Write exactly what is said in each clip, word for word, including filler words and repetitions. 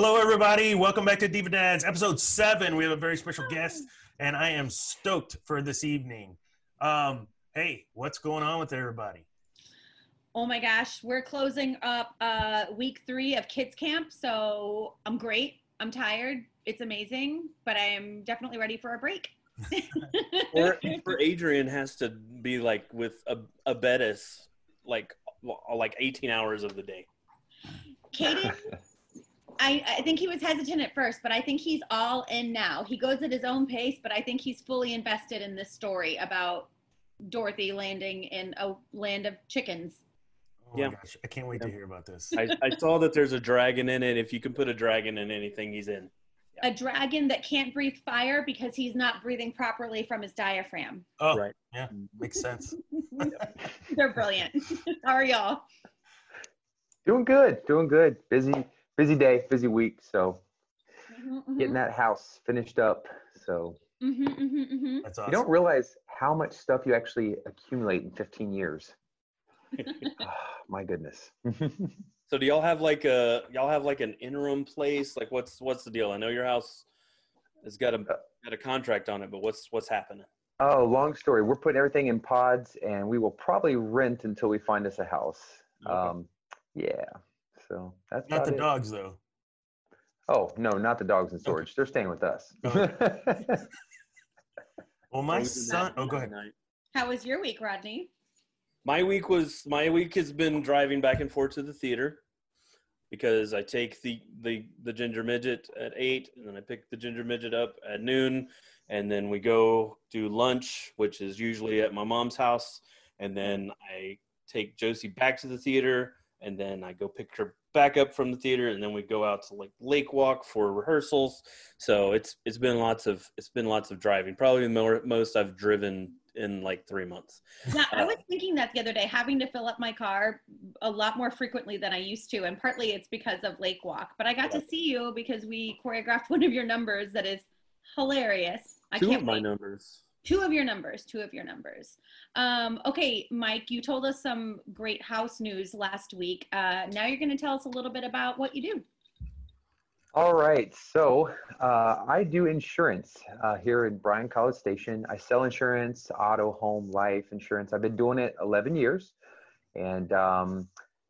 Hello, everybody. Welcome back to Diva Dads, episode seven. We have a very special guest, and I am stoked for this evening. Um, hey, what's going on with everybody? Oh, my gosh. We're closing up uh, week three of kids camp, so I'm great. I'm tired. It's amazing, but I am definitely ready for a break. or, or Adrian has to be like with a, a betis like like eighteen hours of the day. Kaden, I, I think he was hesitant at first, but I think he's all in now. He goes at his own pace, but I think he's fully invested in this story about Dorothy landing in a land of chickens. Oh yeah. My gosh, I can't wait yeah. to hear about this. I, I saw that there's a dragon in it. If you can put a dragon in anything, he's in. A dragon that can't breathe fire because he's not breathing properly from his diaphragm. Oh, right. Yeah, makes sense. They're brilliant. How are y'all? Doing good, doing good. Busy, busy day, busy week. So mm-hmm, mm-hmm. getting that house finished up. So mm-hmm, mm-hmm, mm-hmm. That's awesome. You don't realize how much stuff you actually accumulate in fifteen years. Oh, my goodness. So do y'all have like a y'all have like an interim place? Like what's what's the deal? I know your house has got a got a contract on it, but what's what's happening? Oh, long story. We're putting everything in pods, and we will probably rent until we find us a house. Okay. Um, yeah. So that's not the it. dogs though. Oh no, not the dogs in storage. Okay. They're staying with us. Well, my son. Oh, go ahead. How was your week, Rodney? My week was my week has been driving back and forth to the theater because I take the, the, the ginger midget at eight, and then I pick the ginger midget up at noon, and then we go do lunch, which is usually at my mom's house, and then I take Josie back to the theater, and then I go pick her back up from the theater, and then we go out to like Lake Walk for rehearsals. So it's it's been lots of it's been lots of driving. Probably the more, most I've driven in like three months. Yeah, I was thinking that the other day, having to fill up my car a lot more frequently than I used to, and partly it's because of Lake Walk. But I got to see you because we choreographed one of your numbers that is hilarious. I Two can't of my wait. numbers. Two of your numbers. Two of your numbers. Um, okay, Mike, you told us some great house news last week. Uh, now you're going to tell us a little bit about what you do. All right, so uh, I do insurance uh, here in Bryan College Station. I sell insurance, auto, home, life insurance. I've been doing it eleven years, and um,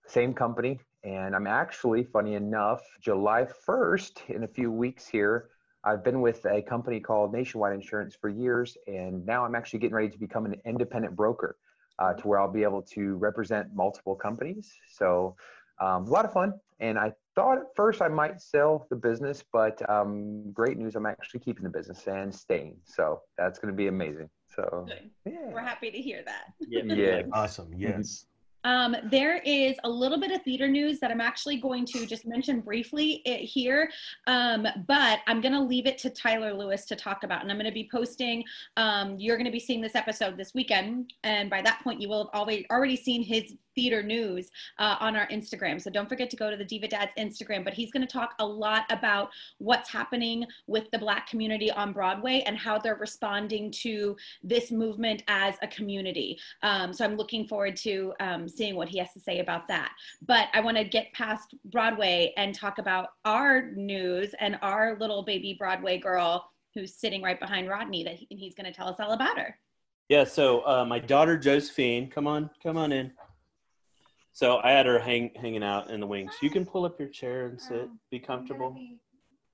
same company. And I'm actually, funny enough, July first, in a few weeks here, I've been with a company called Nationwide Insurance for years, and now I'm actually getting ready to become an independent broker uh, to where I'll be able to represent multiple companies. So um, a lot of fun, and I thought at first I might sell the business, but um, great news, I'm actually keeping the business and staying. So that's going to be amazing. So yeah. We're happy to hear that. Yeah. Yes. Awesome. Yes. Um, there is a little bit of theater news that I'm actually going to just mention briefly it here, um, but I'm going to leave it to Tyler Lewis to talk about, and I'm going to be posting, um, you're going to be seeing this episode this weekend, and by that point you will have already, already seen his theater news uh, on our Instagram. So don't forget to go to the Diva Dad's Instagram, but he's going to talk a lot about what's happening with the Black community on Broadway and how they're responding to this movement as a community. Um, so I'm looking forward to um, seeing what he has to say about that. But I want to get past Broadway and talk about our news and our little baby Broadway girl who's sitting right behind Rodney, that he, and he's going to tell us all about her. Yeah, so uh, my daughter Josephine, come on, come on in. So I had her hang, hanging out in the wings. You can pull up your chair and sit. Be comfortable. Be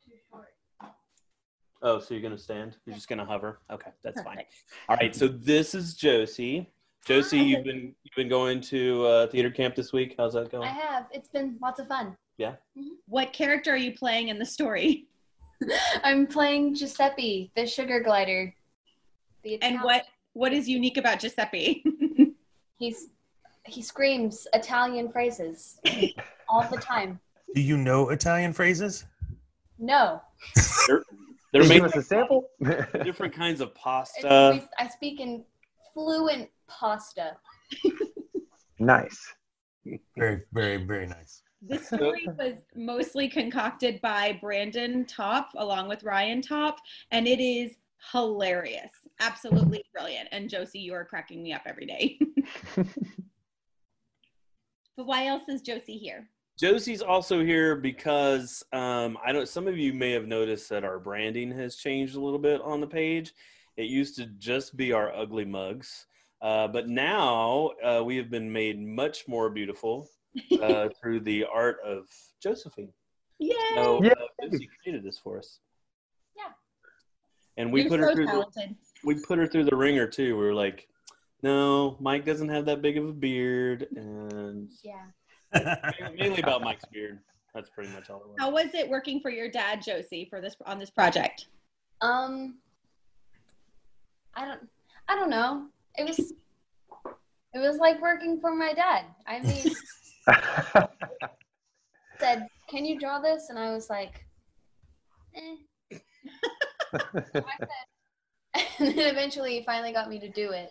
too short. Oh, so you're going to stand? You're just going to hover? Okay, that's Perfect. fine. All right, so this is Josie. Josie, Hi. you've been you've been going to uh, theater camp this week. How's that going? I have. It's been lots of fun. Yeah? Mm-hmm. What character are you playing in the story? I'm playing Giuseppe, the sugar glider. The and what, what is unique about Giuseppe? He's... He screams Italian phrases all the time. Do you know Italian phrases? No. They're, they're made with a sample. Different kinds of pasta. I speak in fluent pasta. Nice. Very, very, very nice. This story was mostly concocted by Brandon Topp along with Ryan Topp, and it is hilarious. Absolutely brilliant. And Josie, you are cracking me up every day. But why else is Josie here? Josie's also here because um, I don't. Some of you may have noticed that our branding has changed a little bit on the page. It used to just be our ugly mugs, uh, but now uh, we have been made much more beautiful uh, through the art of Josephine. Yay! So, uh, Josie created this for us. Yeah. And we You're put so her through. The, we put her through the ringer too. We were like, "No, Mike doesn't have that big of a beard," and yeah. Mainly about Mike's beard. That's pretty much all it was. How was it working for your dad, Josie, for this on this project? Um, I don't, I don't know. It was, it was like working for my dad. I mean, said, "Can you draw this?" And I was like, "Eh." So I said, and then eventually, he finally got me to do it.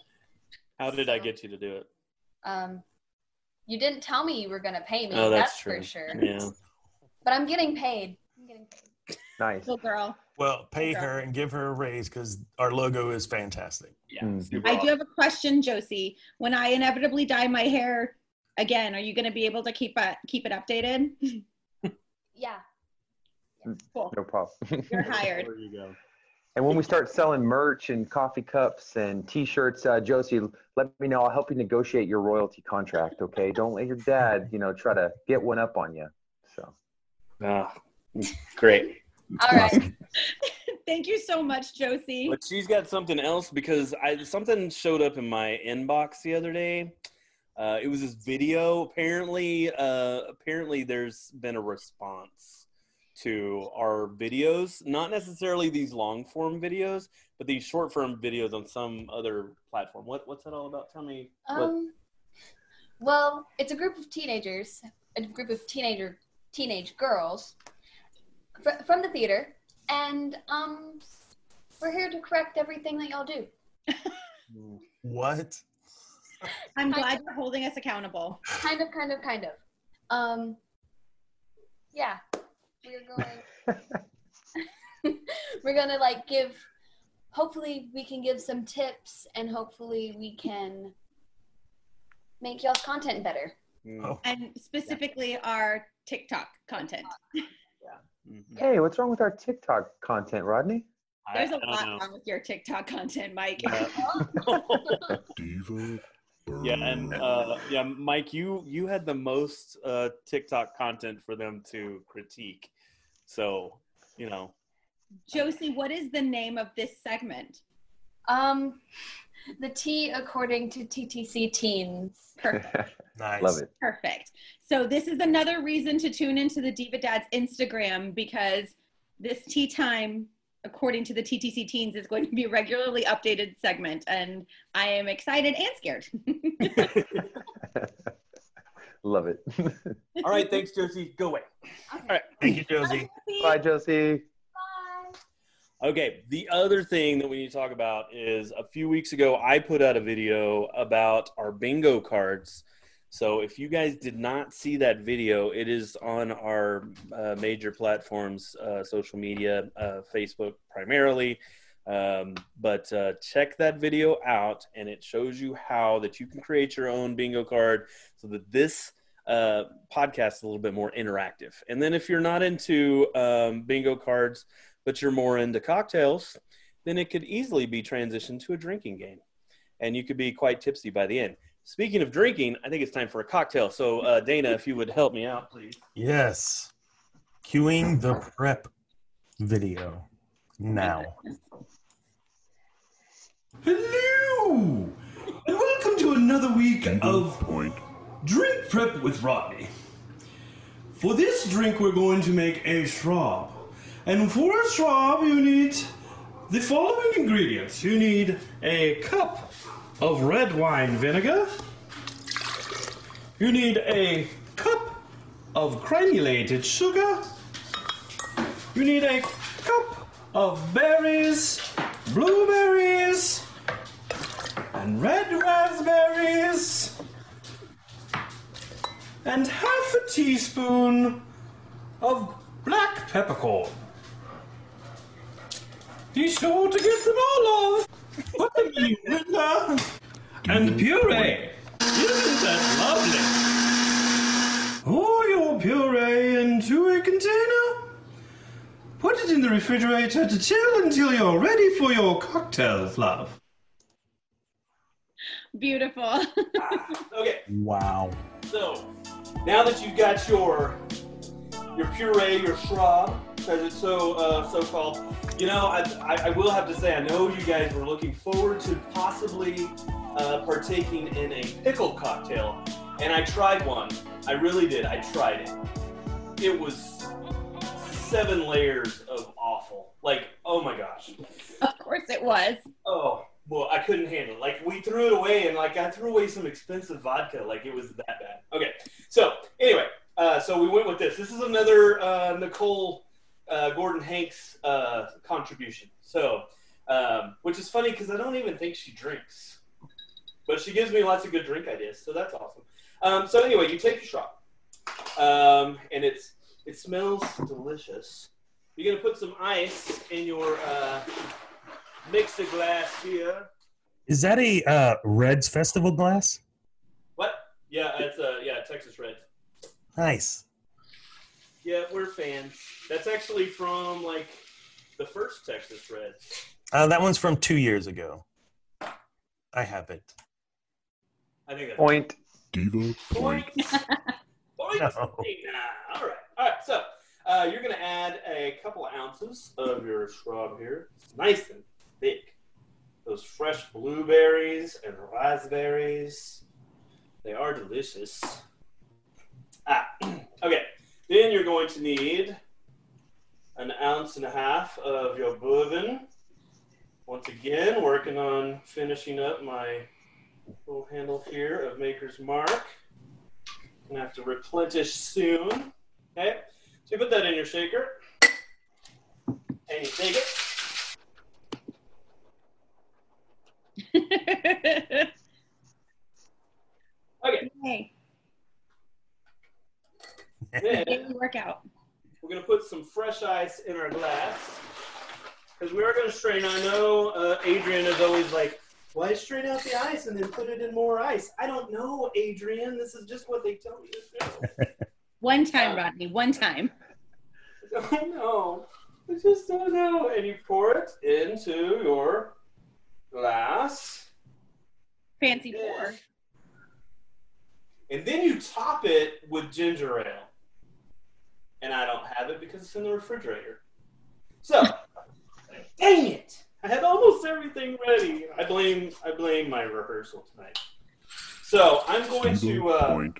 How did so, I get you to do it? Um. You didn't tell me you were going to pay me. Oh, that's, that's true. for sure. Yeah. But I'm getting paid. I'm getting paid. Nice. Little girl. Well, pay Little her girl. and give her a raise because our logo is fantastic. Yeah. Mm-hmm. I do have a question, Josie. When I inevitably dye my hair again, are you going to be able to keep uh, keep it updated? yeah. yeah. Cool. No problem. You're hired. There you go. And when we start selling merch and coffee cups and T-shirts, uh, Josie, let me know. I'll help you negotiate your royalty contract, okay? Don't let your dad, you know, try to get one up on you. So, oh, great. All right. Thank you so much, Josie. But she's got something else because I something showed up in my inbox the other day. Uh, it was this video. Apparently, uh, apparently, there's been a response to our videos, not necessarily these long form videos, but these short form videos on some other platform. What what's that all about? Tell me. Um, what. Well, it's a group of teenagers, a group of teenager teenage girls fr from the theater, and um, we're here to correct everything that y'all do. What? I'm glad you're holding us accountable. Kind of, kind of, kind of. Um, yeah. We're going, we're going to like give, hopefully we can give some tips and hopefully we can make y'all's content better. Oh. And specifically yeah. our TikTok content. Yeah. Mm-hmm. Hey, what's wrong with our TikTok content, Rodney? There's I, a I lot know. wrong with your TikTok content, Mike. Yeah. Diva. Yeah, and uh, yeah, Mike, you you had the most uh, TikTok content for them to critique, so you know. Josie, what is the name of this segment? Um, The Tea According to T T C Teens. Perfect. Nice. Love it. Perfect. So this is another reason to tune into the Diva Dads Instagram because this tea time according to the T T C Teens is going to be a regularly updated segment, and I am excited and scared. Love it. All right, thanks, Josie. Go away. Okay. All right, thank you, Josie. Bye, Josie. Bye, Josie. Bye. Okay, the other thing that we need to talk about is a few weeks ago, I put out a video about our bingo cards. So if you guys did not see that video, it is on our uh, major platforms, uh, social media, uh, Facebook primarily. Um, but uh, check that video out, and it shows you how that you can create your own bingo card so that this uh, podcast is a little bit more interactive. And then if you're not into um, bingo cards, but you're more into cocktails, then it could easily be transitioned to a drinking game. And you could be quite tipsy by the end. Speaking of drinking, I think it's time for a cocktail. So, uh, Dana, if you would help me out, please. Yes. Cueing the prep video now. Hello! And welcome to another week of Point Drink Prep with Rodney. For this drink, we're going to make a Schraub. And for a Schraub, you need the following ingredients. You need a cup of red wine vinegar. You need a cup of granulated sugar. You need a cup of berries, blueberries, and red raspberries, and half a teaspoon of black peppercorn. Be sure to get them all off. Put them in blender and puree. Isn't that lovely? Oh, your puree into a container. Put it in the refrigerator to chill until you're ready for your cocktail, Fluff. Beautiful. ah, okay. Wow. So, now that you've got your your puree, your shrub, as it's so uh, so called, you know, I, I, I will have to say, I know you guys were looking forward to possibly uh, partaking in a pickle cocktail, and I tried one. I really did. I tried it. It was seven layers of awful. Like, oh my gosh. Of course it was. Oh. Well, I couldn't handle it. Like, we threw it away, and, like, I threw away some expensive vodka. Like, it was that bad. Okay. So, anyway, uh, so we went with this. This is another uh, Nicole uh, Gordon Hanks uh, contribution. So, um, which is funny because I don't even think she drinks. But she gives me lots of good drink ideas, so that's awesome. Um, so, anyway, you take your shot. Um, and it's it smells delicious. You're going to put some ice in your... Uh, mix the glass here. Is that a uh, Reds Festival glass? What? Yeah, it's a yeah Texas Reds. Nice. Yeah, we're fans. That's actually from like the first Texas Reds. Uh, that one's from two years ago. I have it. I think that's point. Diva. Point. Point. No. All right. All right. So uh, you're gonna add a couple ounces of your shrub here. It's nice and thick. Those fresh blueberries and raspberries, they are delicious. Ah, okay. Then you're going to need an ounce and a half of your bourbon. Once again, working on finishing up my little handle here of Maker's Mark. Gonna have to replenish soon. Okay, so you put that in your shaker and you take it. Okay. Hey. Then work out. We're gonna put some fresh ice in our glass because we are gonna strain. I know uh, Adrian is always like, "Why strain out the ice and then put it in more ice?" I don't know, Adrian. This is just what they tell me to do. One time, Rodney. One time. I don't know. I just don't know. And you pour it into your glass. Fancy pour. And then you top it with ginger ale. And I don't have it because it's in the refrigerator. So, dang it! I had almost everything ready. I blame I blame my rehearsal tonight. So I'm going to uh, I'm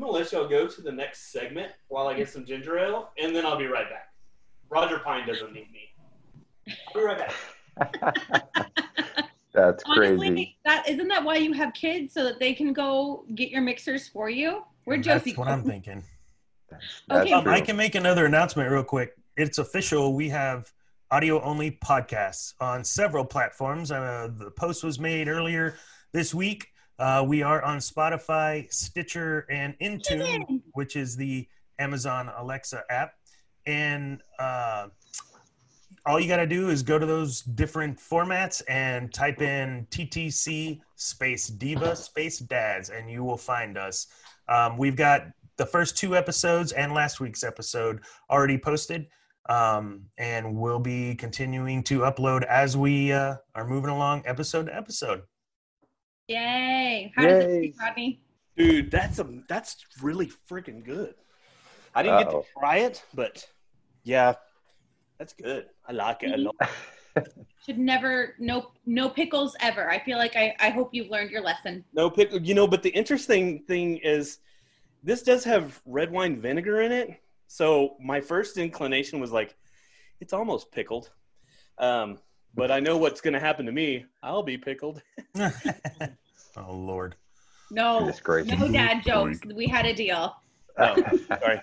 gonna let y'all go to the next segment while I get some ginger ale, and then I'll be right back. Roger Pine doesn't need me. I'll be right back. That's honestly crazy. That isn't that why you have kids, so that they can go get your mixers for you? We're Josie. That's what I'm thinking. That's, that's okay. Um, I can make another announcement real quick. It's official. We have audio-only podcasts on several platforms. Uh, the post was made earlier this week. Uh, we are on Spotify, Stitcher, and Intune, which is the Amazon Alexa app, and. Uh, All you got to do is go to those different formats and type in T T C space Diva space Dads, and you will find us. Um, we've got the first two episodes and last week's episode already posted, um, and we'll be continuing to upload as we uh, are moving along episode to episode. Yay. How Yay. does it taste, Rodney? Dude, that's, a, that's really freaking good. I didn't Uh-oh. get to try it, but yeah. That's good. I like it. I should never, no no pickles ever. I feel like I, I hope you've learned your lesson. No pickle, you know, but the interesting thing is this does have red wine vinegar in it. So my first inclination was like, it's almost pickled. Um, but I know what's going to happen to me. I'll be pickled. Oh, Lord. No, no dad jokes. We had a deal. Oh, sorry.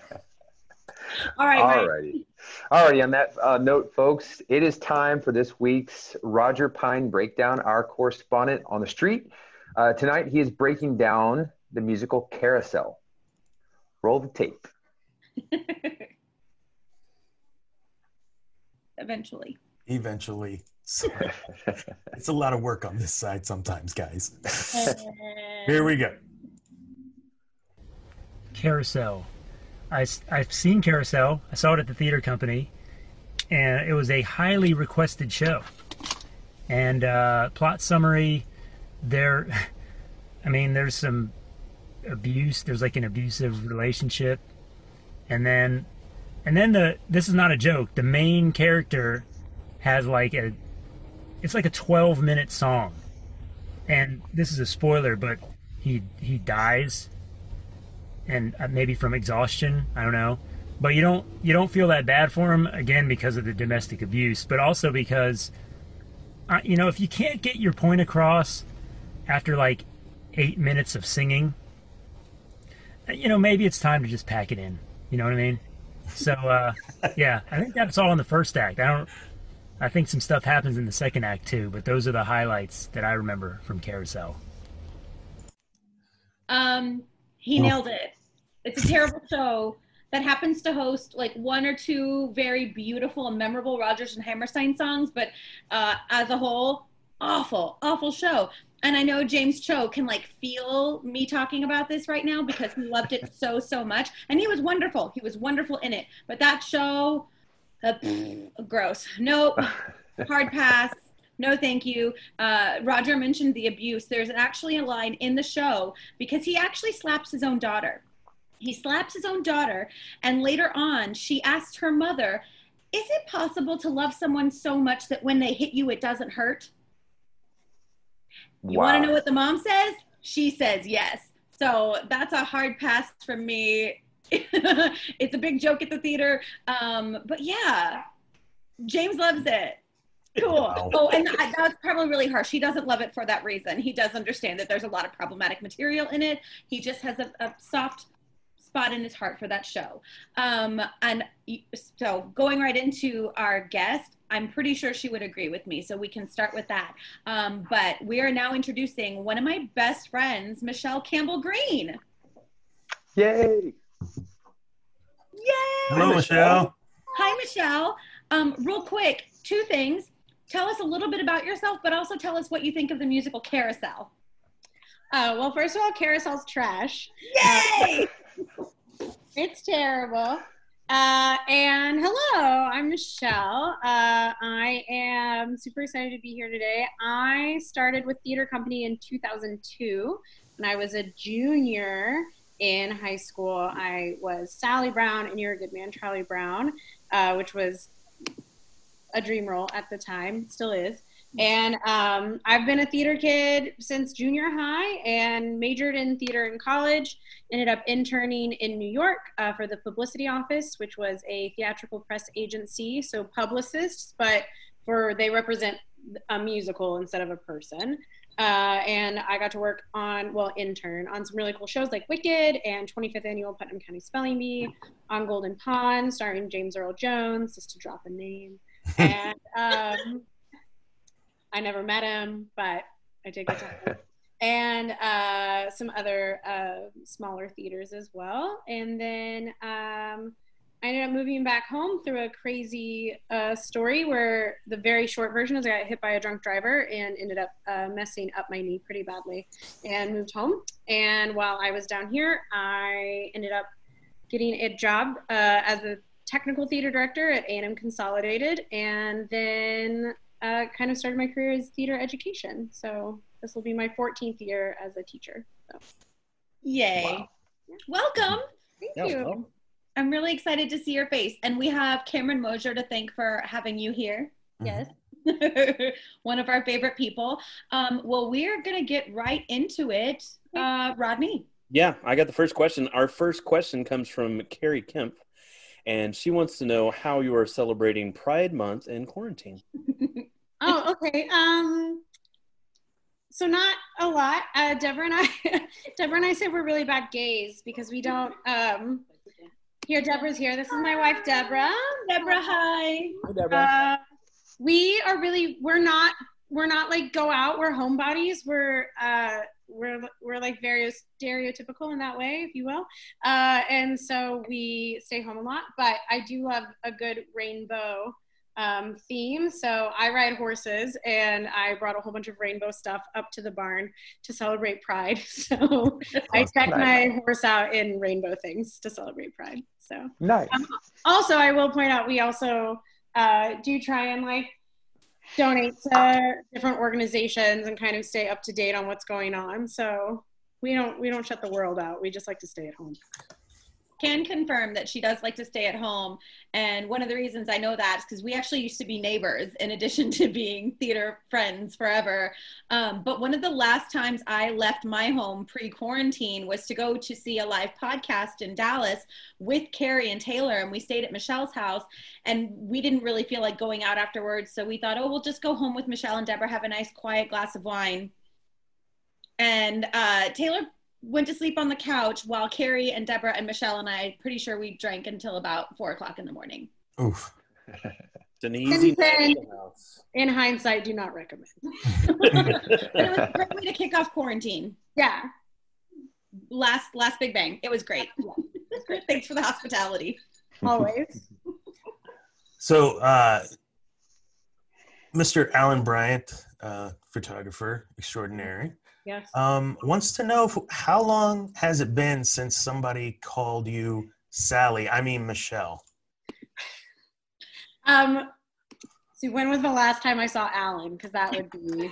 All right. Alrighty. Alrighty. On that uh, note, folks, it is time for this week's Roger Pine Breakdown, our correspondent on the street. Uh, tonight, he is breaking down the musical Carousel. Roll the tape. Eventually. Eventually. Sorry. It's a lot of work on this side sometimes, guys. Here we go. Carousel. I, I've seen Carousel. I saw it at the Theatre Company, and it was a highly requested show. And uh, plot summary, there, I mean, there's some abuse. There's like an abusive relationship, and then, and then the this is not a joke. The main character has like a, it's like a twelve minute song, and this is a spoiler, but he he dies. And maybe from exhaustion, I don't know, but you don't you don't feel that bad for him, again, because of the domestic abuse, but also because, you know, if you can't get your point across after like eight minutes of singing, you know, maybe it's time to just pack it in. You know what I mean? So uh, yeah, I think that's all in the first act. I don't. I think some stuff happens in the second act too, but those are the highlights that I remember from Carousel. Um, he nailed it. It's a terrible show that happens to host like one or two very beautiful and memorable Rodgers and Hammerstein songs, but uh, as a whole, awful, awful show. And I know James Cho can like feel me talking about this right now because he loved it so, so much. And he was wonderful. He was wonderful in it. But that show, uh, pff, gross. Nope. Hard pass. No, thank you. Uh, Roger mentioned the abuse. There's actually a line in the show because he actually slaps his own daughter. He slaps his own daughter, and later on, she asked her mother, "Is it possible to love someone so much that when they hit you, it doesn't hurt?" Wow. You want to know what the mom says? She says yes. So that's a hard pass from me. It's a big joke at the theater, um, but yeah, James loves it. Cool. Wow. Oh, and that, that's probably really harsh. He doesn't love it for that reason. He does understand that there's a lot of problematic material in it. He just has a, a soft spot in his heart for that show. Um, and so going right into our guest, I'm pretty sure she would agree with me, so we can start with that. Um, but we are now introducing one of my best friends, Michelle Campbell-Greene. Yay. Yay. Hello, Michelle. Hi, Michelle. Um, real quick, two things. Tell us a little bit about yourself, but also tell us what you think of the musical Carousel. Uh, well, first of all, Carousel's trash. Yay! It's terrible. Uh, and hello, I'm Michelle. Uh, I am super excited to be here today. I started with Theatre Company in two thousand two, when I was a junior in high school. I was Sally Brown and You're a Good Man, Charlie Brown, uh, which was a dream role at the time, still is. And um, I've been a theater kid since junior high and majored in theater in college, ended up interning in New York uh, for the publicity office, which was a theatrical press agency, so publicists, but for they represent a musical instead of a person. Uh, and I got to work on, well, intern, on some really cool shows like Wicked and twenty-fifth Annual Putnam County Spelling Bee, on Golden Pond, starring James Earl Jones, just to drop a name. And um, I never met him, but I did get to him. And uh, some other uh, smaller theaters as well. And then um, I ended up moving back home through a crazy uh, story where the very short version is I got hit by a drunk driver and ended up uh, messing up my knee pretty badly and moved home. And while I was down here, I ended up getting a job uh, as a technical theater director at A and M Consolidated, and then uh, kind of started my career as theater education. So this will be my fourteenth year as a teacher. So. Yay. Wow. Welcome. Thank yeah, you. Welcome. I'm really excited to see your face. And we have Cameron Mosier to thank for having you here. Mm-hmm. Yes. One of our favorite people. Um, well, we're going to get right into it. Uh, Rodney. Yeah, I got the first question. Our first question comes from Carrie Kemp. And she wants to know how you are celebrating Pride Month in quarantine. Oh, okay. Um, so not a lot. Uh, Deborah and I, Deborah and I said we're really bad gays because we don't. Um, here, Deborah's here. This is my wife, Deborah. Deborah, hi. Hi, Deborah. Uh, we are really. We're not. We're not like go out. We're homebodies. We're. Uh, We're, we're like very stereotypical in that way, if you will. Uh, and so we stay home a lot, but I do love a good rainbow um, theme. So I ride horses, and I brought a whole bunch of rainbow stuff up to the barn to celebrate Pride. So I decked my horse out in rainbow things to celebrate Pride. So nice. Um, also, I will point out, we also uh, do try and like donate to different organizations and kind of stay up to date on what's going on. So we don't we don't shut the world out. We just like to stay at home. Can confirm that she does like to stay at home, and one of the reasons I know that is because we actually used to be neighbors in addition to being theater friends forever. Um, but one of the last times I left my home pre-quarantine was to go to see a live podcast in Dallas with Carrie and Taylor, and we stayed at Michelle's house, and we didn't really feel like going out afterwards, so we thought, oh, we'll just go home with Michelle and Deborah, have a nice quiet glass of wine. And uh, Taylor went to sleep on the couch while Carrie and Deborah and Michelle and I, pretty sure we drank until about four o'clock in the morning. Oof. It's an easy night. In hindsight, do not recommend. It was a great way to kick off quarantine. Yeah. Last last Big Bang. It was great. Thanks for the hospitality. Always. So, uh, Mister Alan Bryant, uh, photographer extraordinary. Yes. Um, wants to know, if, how long has it been since somebody called you Sally? I mean, Michelle. Um, see, when was the last time I saw Alan? Because that would be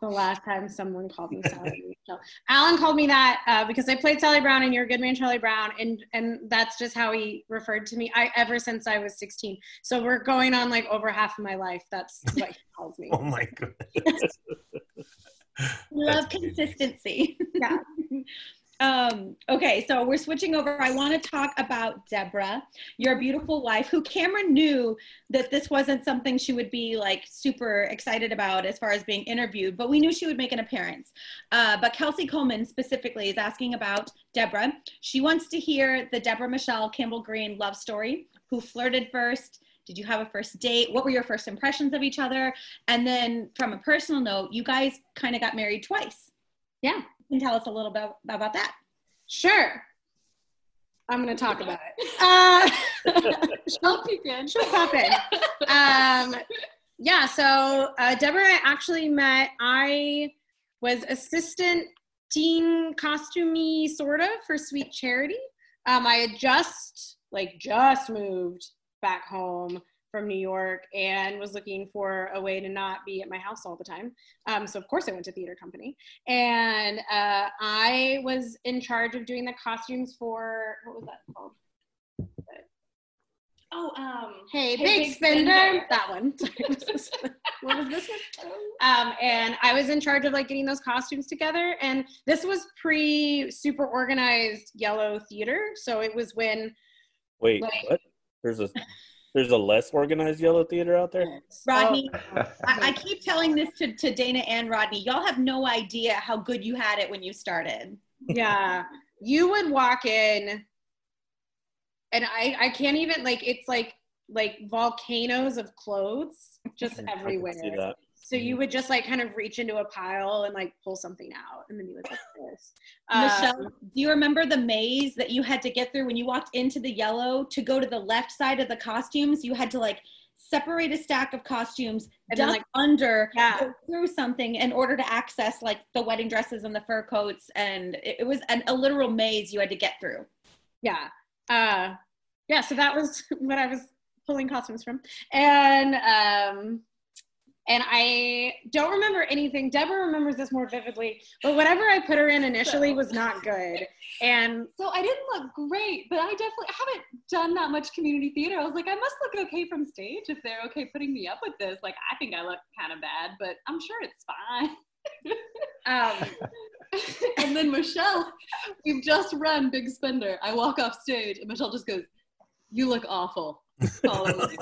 the last time someone called me Sally. Michelle. Alan called me that uh, because I played Sally Brown in You're a Good Man, Charlie Brown, and and that's just how he referred to me. I ever since I was sixteen. So we're going on like over half of my life. That's what he calls me. Oh my goodness. Love That's consistency. Yeah. um, okay, so we're switching over. I want to talk about Deborah, your beautiful wife, who Cameron knew that this wasn't something she would be like super excited about as far as being interviewed, but we knew she would make an appearance. Uh, but Kelsey Coleman specifically is asking about Deborah. She wants to hear the Deborah Michelle Campbell-Greene love story. Who flirted first? Did you have a first date? What were your first impressions of each other? And then from a personal note, you guys kind of got married twice. Yeah. You can tell us a little bit about that. Sure. I'm going to talk about it. Uh, she'll peek in. She'll pop in. Um, yeah, so uh, Deborah and I actually met. I was assistant dean costumey, sort of, for Sweet Charity. Um, I had just, like, just moved back home from New York and was looking for a way to not be at my house all the time. Um, so of course I went to Theatre Company, and uh, I was in charge of doing the costumes for, what was that called? Oh, um, Hey, Big, Big Spender. Spender. That one. What was this one? Um, and I was in charge of like getting those costumes together. And this was pre super organized yellow theater. So it was when. Wait, like, what? There's a there's a less organized yellow theater out there? Rodney, oh. I, I keep telling this to, to Dana and Rodney. Y'all have no idea how good you had it when you started. Yeah. You would walk in, and I, I can't even, like, it's like like volcanoes of clothes just everywhere. I can see that. So you would just like kind of reach into a pile and like pull something out, and then you would like this. Um, Michelle, do you remember the maze that you had to get through when you walked into the yellow to go to the left side of the costumes? You had to like separate a stack of costumes, and duck then, like, under, yeah. go through something in order to access like the wedding dresses and the fur coats, and it, it was an, a literal maze you had to get through. Yeah, uh, yeah. So that was what I was pulling costumes from, and. Um, And I don't remember anything. Deborah remembers this more vividly, but whatever I put her in initially so. was not good. And so I didn't look great, but I definitely I haven't done that much community theater. I was like, I must look okay from stage if they're okay putting me up with this. Like, I think I look kind of bad, but I'm sure it's fine. um, and then Michelle, we've just run Big Spender. I walk off stage and Michelle just goes, "You look awful." Follow me.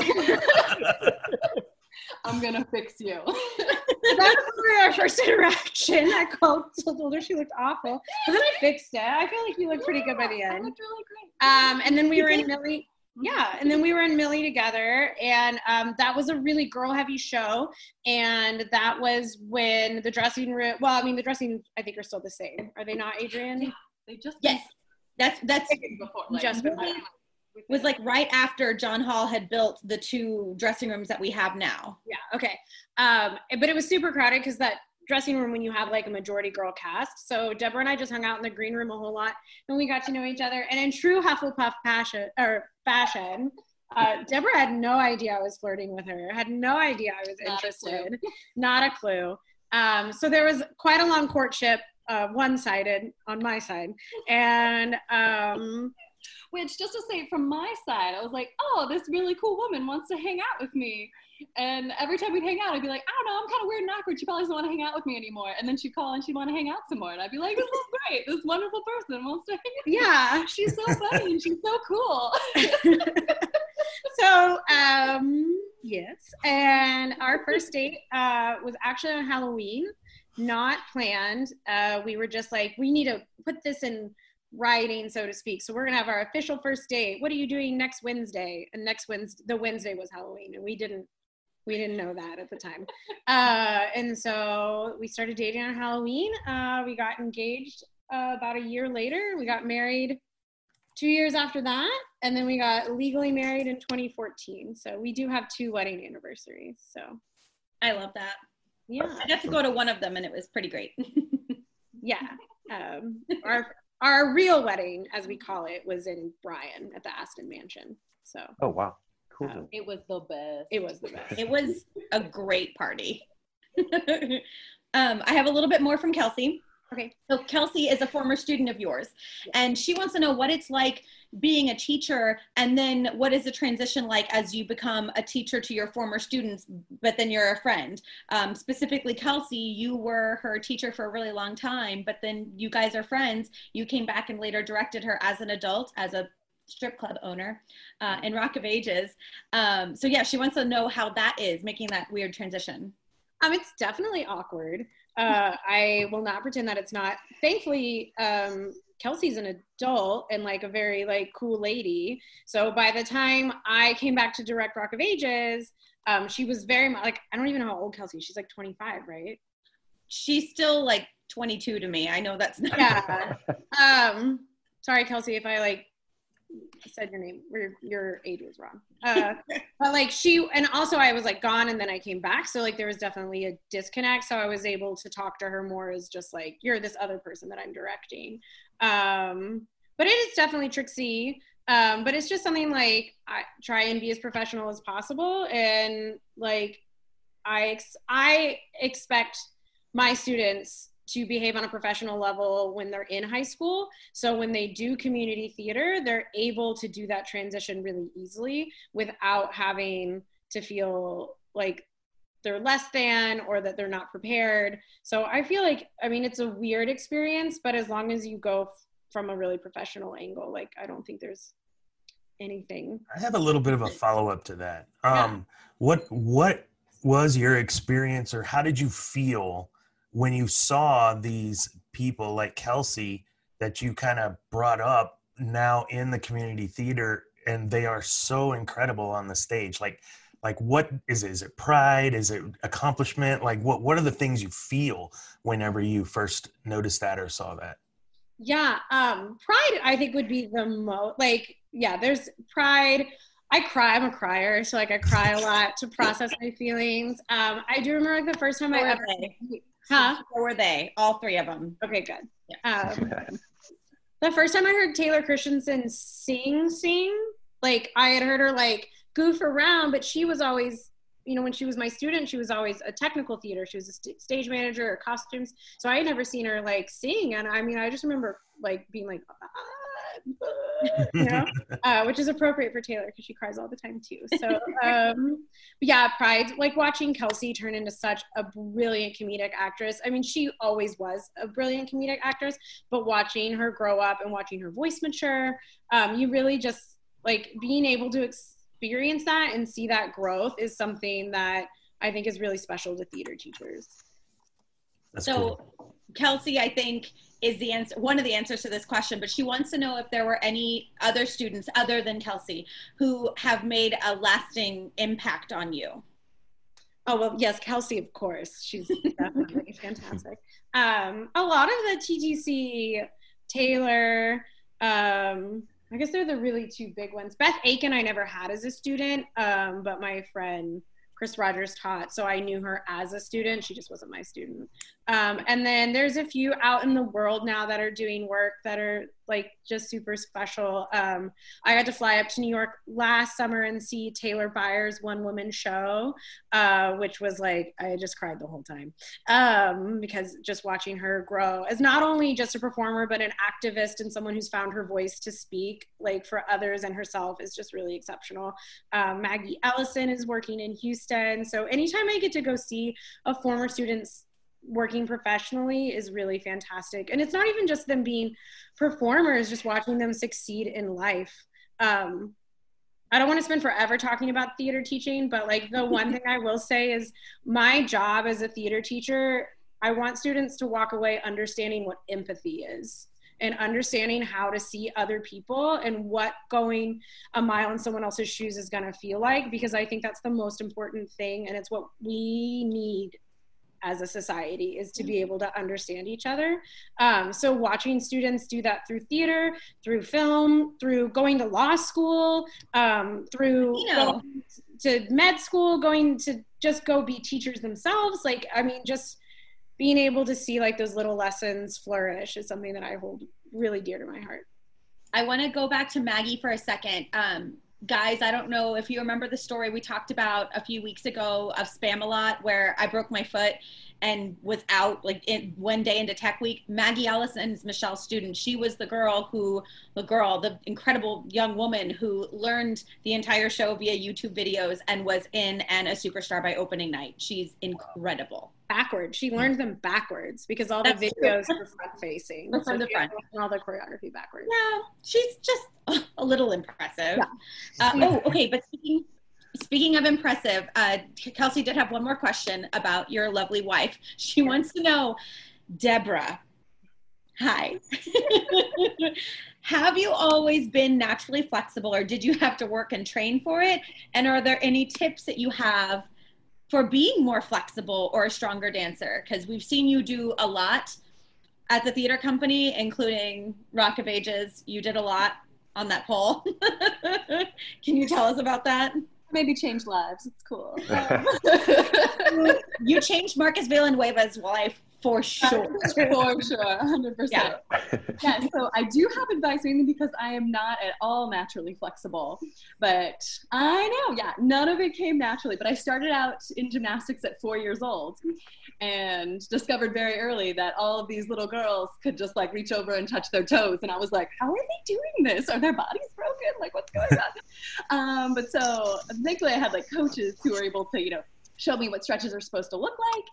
I'm gonna fix you. That was our first interaction. I called, told her she looked awful, but then I fixed it. I feel like you looked pretty yeah, good by the end. I looked really great. Um, and then we were in Millie. Yeah, and then we were in Millie together, and um, that was a really girl-heavy show, and that was when the dressing room. Well, I mean, the dressing I think are still the same. Are they not, Adrian? Yeah, they just yes. That's that's before. Like, just before. was like right after John Hall had built the two dressing rooms that we have now. Yeah, okay. Um, but it was super crowded because that dressing room when you have like a majority girl cast. So Deborah and I just hung out in the green room a whole lot and we got to know each other. And in true Hufflepuff passion, or fashion, uh, Deborah had no idea I was flirting with her, had no idea I was interested. Not a clue. Um, so there was quite a long courtship, uh, one-sided on my side. And... Um, which, just to say, from my side, I was like, oh, this really cool woman wants to hang out with me. And every time we'd hang out, I'd be like, I don't know, I'm kind of weird and awkward. She probably doesn't want to hang out with me anymore. And then she'd call and she'd want to hang out some more. And I'd be like, this is great. This wonderful person wants to hang out. Yeah. She's so funny and she's so cool. So, um, yes. And our first date uh, was actually on Halloween, not planned. Uh, we were just like, we need to put this in writing, so to speak. So we're gonna have our official first date. What are you doing next Wednesday? And next Wednesday, the Wednesday was Halloween, and we didn't, we didn't know that at the time. Uh, and so we started dating on Halloween. Uh, we got engaged uh, about a year later. We got married two years after that, and then we got legally married in twenty fourteen. So we do have two wedding anniversaries. So I love that. Yeah, I got to go to one of them, and it was pretty great. Yeah. Um, our Our real wedding, as we call it, was in Bryan at the Aston Mansion. So. Oh, wow. Cool. Um, it was the best. It was the best. It was a great party. um, I have a little bit more from Kelsey. Okay. So Kelsey is a former student of yours, and she wants to know what it's like being a teacher, and then what is the transition like as you become a teacher to your former students, but then you're a friend. Um, specifically, Kelsey, you were her teacher for a really long time, but then you guys are friends. You came back and later directed her as an adult, as a strip club owner uh, in Rock of Ages. Um, so yeah, she wants to know how that is, making that weird transition. Um, it's definitely awkward. Uh, I will not pretend that it's not. Thankfully, um, Kelsey's an adult and like a very like cool lady. So by the time I came back to direct Rock of Ages, um, she was very much like, I don't even know how old Kelsey, she's like twenty-five, right? She's still like twenty-two to me. I know that's not. Yeah. um, sorry, Kelsey, if I like said your name or your age was wrong. Uh, but like she, and also I was like gone and then I came back. So like there was definitely a disconnect. So I was able to talk to her more as just like, you're this other person that I'm directing. Um, but it is definitely tricksy. Um, but it's just something like I try and be as professional as possible. And like, I, ex- I expect my students to behave on a professional level when they're in high school. So when they do community theater, they're able to do that transition really easily without having to feel like they're less than or that they're not prepared. So I feel like, I mean, it's a weird experience, but as long as you go f- from a really professional angle, like I don't think there's anything. I have a little bit of a follow-up to that. Um, yeah. What what was your experience or how did you feel when you saw these people like Kelsey that you kind of brought up now in the community theater and they are so incredible on the stage? Like, like what is it? Is it pride? Is it accomplishment? Like what, what are the things you feel whenever you first noticed that or saw that? Yeah. Um, pride, I think would be the most, like, yeah, there's pride. I cry, I'm a crier. So like I cry a lot to process my feelings. Um, I do remember like the first time I ever, huh? Or were they? All three of them. Okay, good. Yeah. Um, the first time I heard Taylor Christensen sing, sing, like I had heard her like goof around, but she was always, you know, when she was my student, she was always a technical theater. She was a st- stage manager or costumes. So I had never seen her like sing. And I mean, I just remember like being like, ah, ah, you know, uh, which is appropriate for Taylor because she cries all the time too. So um, yeah, pride, like watching Kelsey turn into such a brilliant comedic actress. I mean, she always was a brilliant comedic actress, but watching her grow up and watching her voice mature, um, you really just like being able to ex- experience that and see that growth is something that I think is really special to theater teachers. That's so cool. Kelsey, I think, is the answer, one of the answers to this question, but she wants to know if there were any other students other than Kelsey who have made a lasting impact on you. Oh, well, yes, Kelsey, of course. She's definitely fantastic. Um, a lot of the T T C, Taylor, um, I guess they're the really two big ones. Beth Aiken I never had as a student, um, but my friend Chris Rogers taught, so I knew her as a student. She just wasn't my student. Um, and then there's a few out in the world now that are doing work that are like just super special. Um, I got to fly up to New York last summer and see Taylor Byers' one-woman show, uh, which was like, I just cried the whole time, um, because just watching her grow as not only just a performer, but an activist and someone who's found her voice to speak like for others and herself is just really exceptional. Um, Maggie Ellison is working in Houston. So anytime I get to go see a former student's working professionally is really fantastic. And it's not even just them being performers, just watching them succeed in life. Um, I don't want to spend forever talking about theater teaching, but like the one thing I will say is my job as a theater teacher, I want students to walk away understanding what empathy is and understanding how to see other people and what going a mile in someone else's shoes is gonna feel like, because I think that's the most important thing, and it's what we need as a society is to be able to understand each other. Um, so watching students do that through theater, through film, through going to law school, um, through you know. to med school, going to just go be teachers themselves, like, I mean, just, being able to see like those little lessons flourish is something that I hold really dear to my heart. I want to go back to Maggie for a second. Um, guys, I don't know if you remember the story we talked about a few weeks ago of Spamalot, where I broke my foot and was out like in, one day into Tech Week. Maggie Ellison is Michelle's student. She was the girl who, the girl, the incredible young woman who learned the entire show via YouTube videos and was in and a superstar by opening night. She's incredible. Backwards. She learned them backwards because all That's the videos true. were front facing. From so the front. All the choreography backwards. Yeah, she's just a little impressive. Yeah. Uh, oh, okay, but speaking Speaking of impressive, uh, Kelsey did have one more question about your lovely wife. She wants to know, Deborah, hi. Have you always been naturally flexible, or did you have to work and train for it? And are there any tips that you have for being more flexible or a stronger dancer? Because we've seen you do a lot at the theater company, including Rock of Ages. You did a lot on that pole. Can you tell us about that? Maybe change lives. It's cool. You changed Marcus Villanueva's life for sure. For sure, one hundred percent. Yeah. yeah, so I do have advice mainly because I am not at all naturally flexible. But I know, yeah, none of it came naturally. But I started out in gymnastics at four years old and discovered very early that all of these little girls could just like reach over and touch their toes. And I was like, how are they doing this? Are their bodies broken? Like, what's going on? um, but so thankfully I had like coaches who were able to, you know, show me what stretches are supposed to look like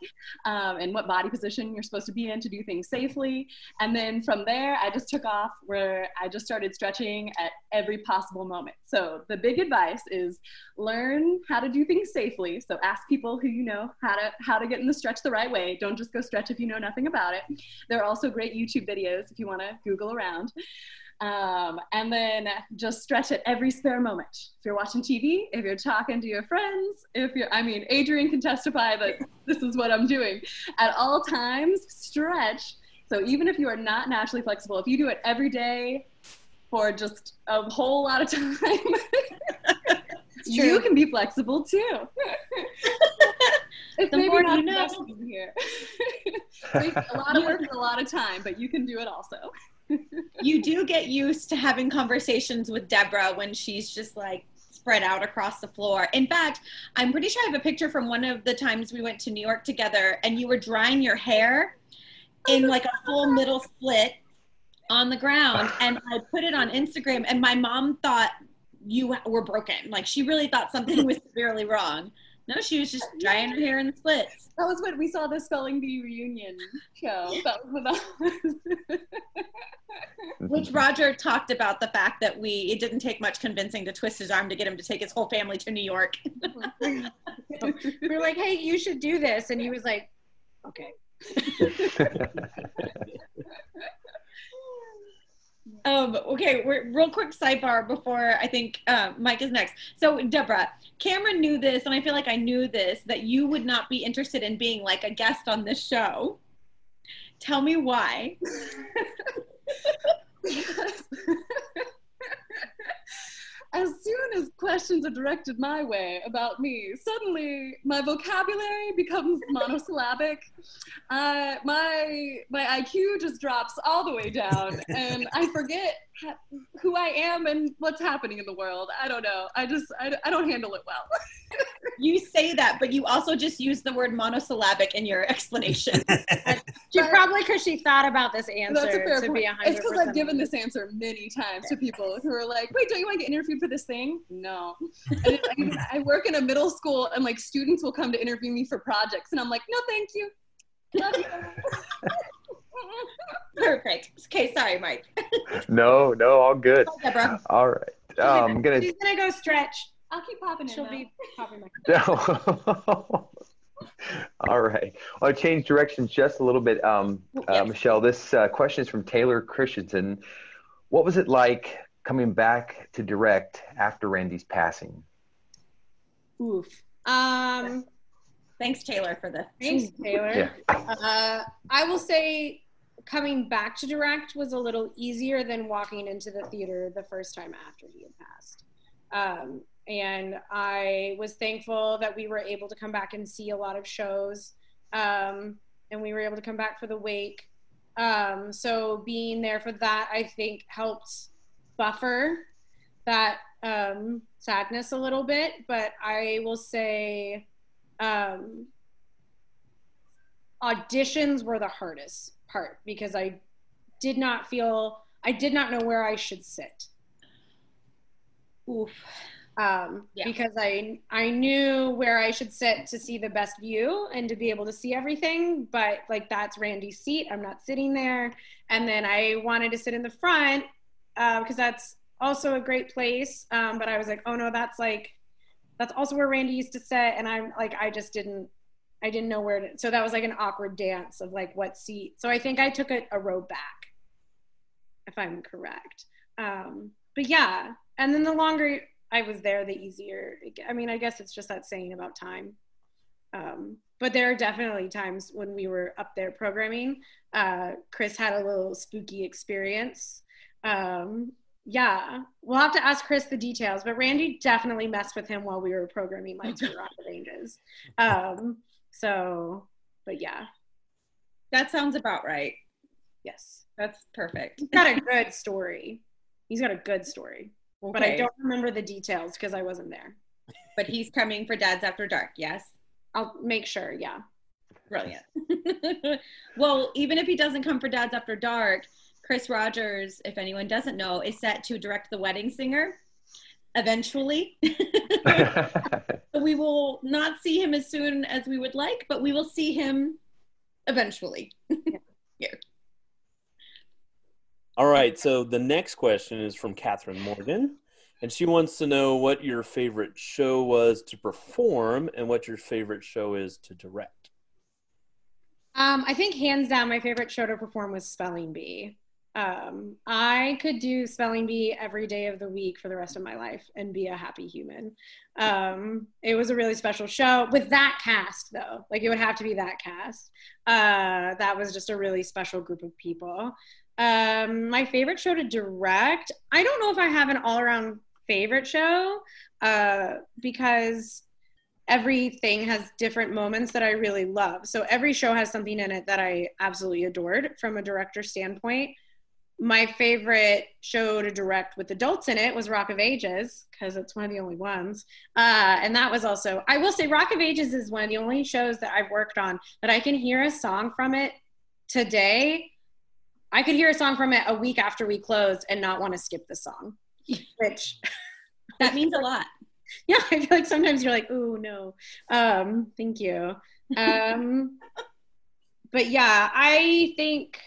um, and what body position you're supposed to be in to do things safely. And then from there, I just took off where I just started stretching at every possible moment. So the big advice is learn how to do things safely. So ask people who you know how to how to get in the stretch the right way. Don't just go stretch if you know nothing about it. There are also great YouTube videos if you want to Google around. Um, and then just stretch at every spare moment. If you're watching T V, if you're talking to your friends, if you're, I mean, Adrian can testify that this is what I'm doing. At all times, stretch. So even if you are not naturally flexible, if you do it every day for just a whole lot of time, you can be flexible too. It's the maybe more not you know. Here. A lot of work and a lot of time, but you can do it also. You do get used to having conversations with Deborah when she's just like spread out across the floor. In fact, I'm pretty sure I have a picture from one of the times we went to New York together and you were drying your hair in like a full middle split on the ground. And I put it on Instagram and my mom thought you were broken. Like she really thought something was severely wrong. No, she was just drying her hair in the splits. That was when we saw the Spelling Bee reunion show. That was that. Which Roger talked about the fact that we, it didn't take much convincing to twist his arm to get him to take his whole family to New York. We were like, hey, you should do this. And he was like, okay. Um, okay, we're, real quick sidebar before I think uh, Mike is next. So Deborah, Cameron knew this, and I feel like I knew this, that you would not be interested in being like a guest on this show. Tell me why. as soon as questions are directed my way about me, suddenly my vocabulary becomes monosyllabic. Uh, my my I Q just drops all the way down, and I forget ha- who I am and what's happening in the world. I don't know. I just I, I don't handle it well. You say that, but you also just use the word monosyllabic in your explanation. She probably, because she thought about this answer. That's a fair to point. Be one hundred percent. It's because I've given this answer many times to people who are like, wait, don't you want to get interviewed for this thing? No. I, just, I, I work in a middle school, and like students will come to interview me for projects, and I'm like, no, thank you. Love you. Perfect. Okay, sorry, Mike. No, no, all good. Okay, bro. All right. Oh, I'm gonna. She's gonna go stretch. I'll keep popping it. She'll now. Be popping my no. All right. I'll change directions just a little bit. Um, uh, Michelle, this uh, question is from Taylor Christensen. What was it like coming back to direct after Randy's passing? Oof. Um, thanks, Taylor, for the. Thanks, Taylor. Yeah. Uh, I will say coming back to direct was a little easier than walking into the theater the first time after he had passed. Um, and I was thankful that we were able to come back and see a lot of shows, um, and we were able to come back for the wake. Um, so being there for that, I think, helped buffer that um, sadness a little bit. But I will say um, auditions were the hardest part, because I did not feel, I did not know where I should sit. Oof. Um, yeah. Because I I knew where I should sit to see the best view and to be able to see everything, but like that's Randy's seat. I'm not sitting there. And then I wanted to sit in the front because uh, that's also a great place. Um, but I was like, oh no, that's like that's also where Randy used to sit. And I'm like, I just didn't I didn't know where to. So that was like an awkward dance of like what seat. So I think I took a, a row back, if I'm correct. Um, but yeah. And then the longer I was there, the easier. I mean, I guess it's just that saying about time. Um, but there are definitely times when we were up there programming. Uh, Chris had a little spooky experience. Um, yeah, we'll have to ask Chris the details, but Randy definitely messed with him while we were programming Lights for Rock of Ages. Um, so, but yeah. That sounds about right. Yes. That's perfect. He's got a good story. He's got a good story. Okay. But I don't remember the details because I wasn't there. But he's coming for Dads After Dark, yes? I'll make sure, yeah. Brilliant. Well, even if he doesn't come for Dads After Dark, Chris Rogers, if anyone doesn't know, is set to direct The Wedding Singer eventually. We will not see him as soon as we would like, but we will see him eventually. Yeah. Yeah. All right, so the next question is from Catherine Morgan, and she wants to know what your favorite show was to perform and what your favorite show is to direct. Um, I think hands down my favorite show to perform was Spelling Bee. Um, I could do Spelling Bee every day of the week for the rest of my life and be a happy human. Um, it was a really special show with that cast though. Like it would have to be that cast. Uh, that was just a really special group of people. Um, my favorite show to direct, I don't know if I have an all-around favorite show uh, because everything has different moments that I really love. So every show has something in it that I absolutely adored from a director standpoint. My favorite show to direct with adults in it was Rock of Ages because it's one of the only ones. Uh, and that was also, I will say Rock of Ages is one of the only shows that I've worked on that I can hear a song from it today. I could hear a song from it a week after we closed and not want to skip the song, which that means a lot. Yeah, I feel like sometimes you're like, oh no, um, thank you. Um, but yeah, I think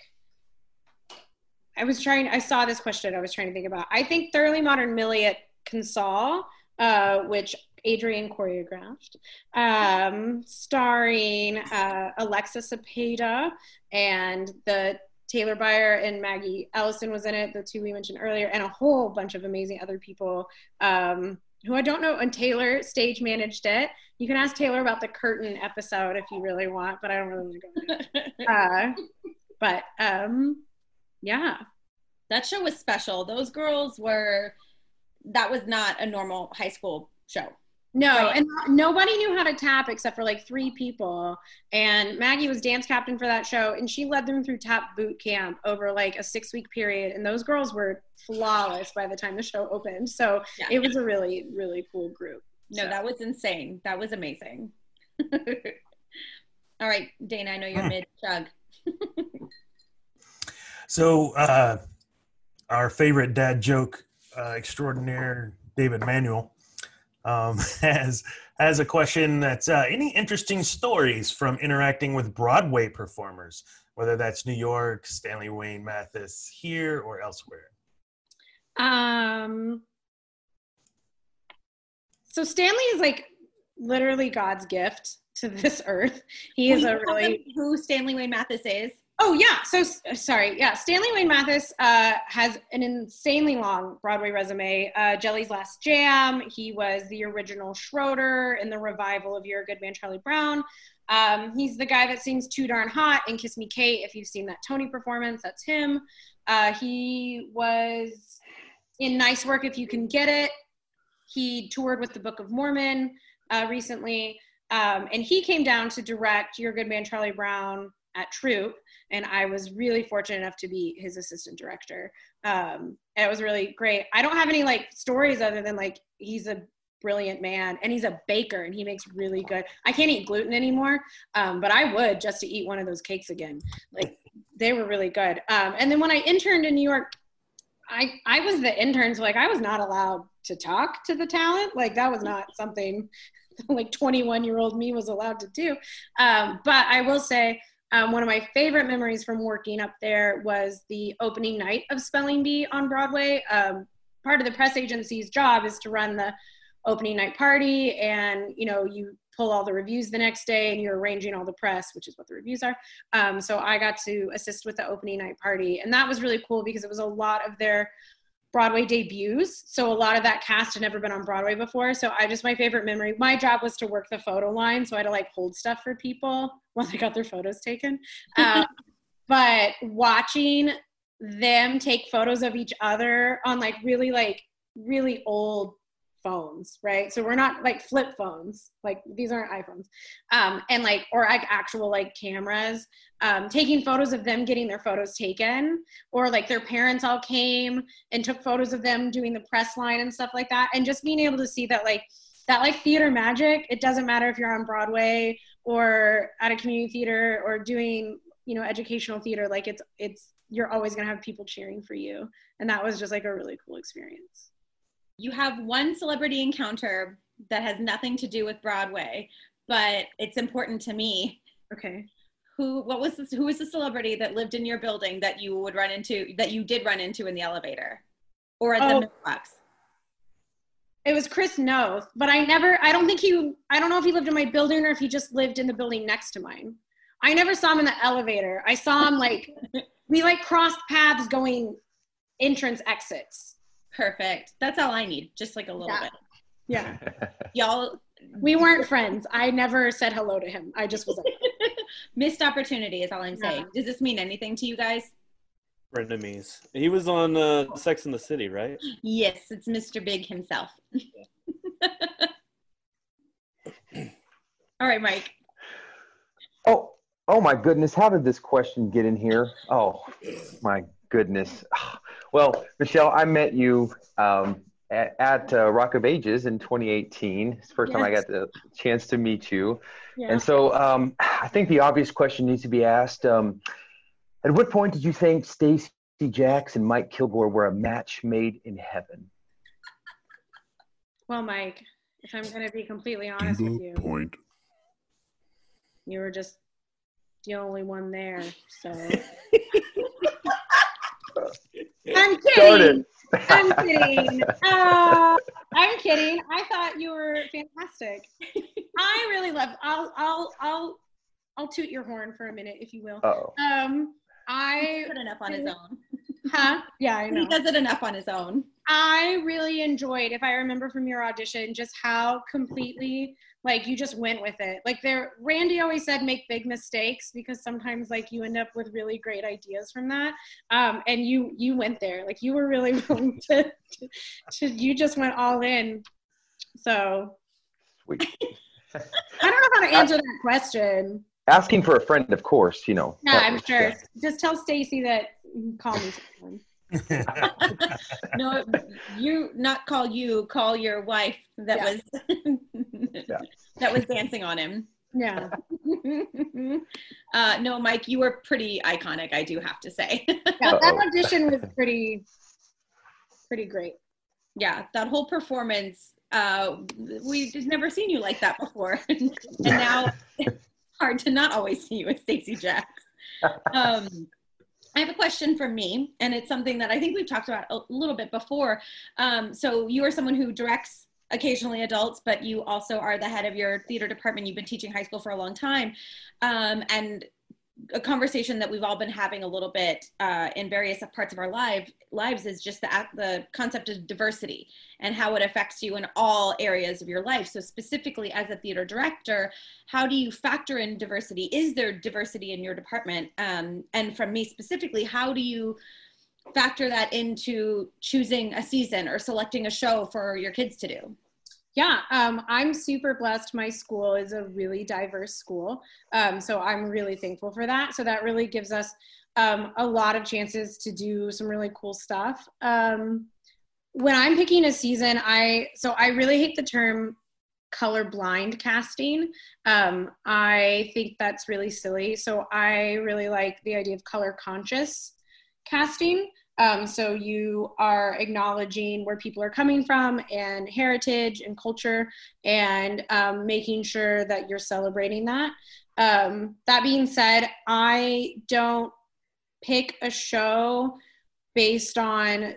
I was trying, I saw this question I was trying to think about. I think Thoroughly Modern Millie at Carousel, uh, which Adrian choreographed, um, starring uh, Alexa Cepeda and the Taylor Byer and Maggie Ellison was in it, the two we mentioned earlier, and a whole bunch of amazing other people um, who I don't know, and Taylor stage managed it. You can ask Taylor about the curtain episode if you really want, but I don't really want to go there. Uh, but um, yeah. That show was special. Those girls were that was not a normal high school show. No, and nobody knew how to tap except for like three people. And Maggie was dance captain for that show, and she led them through tap boot camp over like a six-week period. And those girls were flawless by the time the show opened. So yeah. It was a really, really cool group. No, so. That was insane. That was amazing. All right, Dana, I know you're mid-chug. So uh, our favorite dad joke uh, extraordinaire, David Manuel, um, has, has a question that's, uh, any interesting stories from interacting with Broadway performers, whether that's New York, Stanley Wayne Mathis here or elsewhere? Um, so Stanley is like literally God's gift to this earth. He is a really... Who Stanley Wayne Mathis is? Oh, yeah. So, sorry. Yeah. Stanley Wayne Mathis uh, has an insanely long Broadway resume. Uh, Jelly's Last Jam. He was the original Schroeder in the revival of You're a Good Man, Charlie Brown. Um, he's the guy that sings Too Darn Hot and Kiss Me Kate. If you've seen that Tony performance, that's him. Uh, he was in Nice Work If You Can Get It. He toured with the Book of Mormon uh, recently. Um, and he came down to direct You're a Good Man, Charlie Brown at Troupe, and I was really fortunate enough to be his assistant director. Um, and it was really great. I don't have any like stories other than like, he's a brilliant man, and he's a baker, and he makes really good. I can't eat gluten anymore, um, but I would just to eat one of those cakes again. Like, they were really good. Um, and then when I interned in New York, I, I was the intern, so like I was not allowed to talk to the talent. Like, that was not something like twenty-one year old me was allowed to do. Um, but I will say, Um, one of my favorite memories from working up there was the opening night of Spelling Bee on Broadway. Um, part of the press agency's job is to run the opening night party, and, you know, you pull all the reviews the next day and you're arranging all the press, which is what the reviews are. Um, so I got to assist with the opening night party, and that was really cool because it was a lot of their Broadway debuts. So a lot of that cast had never been on Broadway before. So I just, my favorite memory, my job was to work the photo line. So I had to like hold stuff for people while they got their photos taken. Um, but watching them take photos of each other on like really, like really old phones, right? So we're not like flip phones, like these aren't iPhones, um, and like, or like actual like cameras, um, taking photos of them getting their photos taken, or like their parents all came and took photos of them doing the press line and stuff like that. And just being able to see that like, that like theater magic, it doesn't matter if you're on Broadway or at a community theater or doing, you know, educational theater, like it's, it's, you're always gonna have people cheering for you. And that was just like a really cool experience. You have one celebrity encounter that has nothing to do with Broadway, but it's important to me. Okay. Who, what was this, who was the celebrity that lived in your building that you would run into, that you did run into in the elevator or at oh. the mailbox? It was Chris Noth, but I never, I don't think he, I don't know if he lived in my building or if he just lived in the building next to mine. I never saw him in the elevator. I saw him like, we like crossed paths going entrance exits. Perfect. That's all I need. Just like a little yeah. bit. Yeah. Y'all. We weren't friends. I never said hello to him. I just was like. Missed opportunity is all I'm saying. Yeah. Does this mean anything to you guys? Frenemies. He was on uh, Sex and the City, right? Yes. It's Mister Big himself. All right, Mike. Oh, oh my goodness. How did this question get in here? Oh, my goodness. Well, Michelle, I met you um, at, at uh, Rock of Ages in twenty eighteen. It's the first yes. time I got the chance to meet you. Yeah. And so um, I think the obvious question needs to be asked. Um, at what point did you think Stacey Jacks and Mike Kilgore were a match made in heaven? Well, Mike, if I'm going to be completely honest Single with you, point. You were just the only one there, so... I'm kidding. I'm kidding. Uh, I'm kidding. I thought you were fantastic. I really love. I'll. I'll. I'll. I'll toot your horn for a minute, if you will. Uh-oh. Um. I. Put it up on his own. Huh? Yeah, I know. He does it enough on his own. I really enjoyed, if I remember from your audition, just how completely, like, you just went with it. Like, there, Randy always said make big mistakes, because sometimes, like, you end up with really great ideas from that. Um, and you you went there. Like, you were really willing to, to, to you just went all in. So. Sweet. I don't know how to answer that question. Asking for a friend, of course, you know. No, I'm sure. Yeah. Just tell Stacy that call me someone. No, you not call you, call your wife that yeah. was yeah. that was dancing on him. Yeah. uh, no, Mike, you were pretty iconic, I do have to say. Yeah, that audition was pretty pretty great. Yeah, that whole performance, uh, we've never seen you like that before. And now hard to not always see you with Stacey Jacks. Um, I have a question from me, and it's something that I think we've talked about a little bit before. Um, so you are someone who directs occasionally adults, but you also are the head of your theater department. You've been teaching high school for a long time. Um, and a conversation that we've all been having a little bit uh, in various parts of our live, lives is just the, the concept of diversity and how it affects you in all areas of your life. So specifically as a theater director, how do you factor in diversity? Is there diversity in your department? Um, and from me specifically, how do you factor that into choosing a season or selecting a show for your kids to do? Yeah, um, I'm super blessed. My school is a really diverse school, um, so I'm really thankful for that. So that really gives us um, a lot of chances to do some really cool stuff. Um, when I'm picking a season, I so I really hate the term colorblind casting. Um, I think that's really silly. So I really like the idea of color conscious casting. Um, so you are acknowledging where people are coming from and heritage and culture and um, making sure that you're celebrating that. Um, that being said, I don't pick a show based on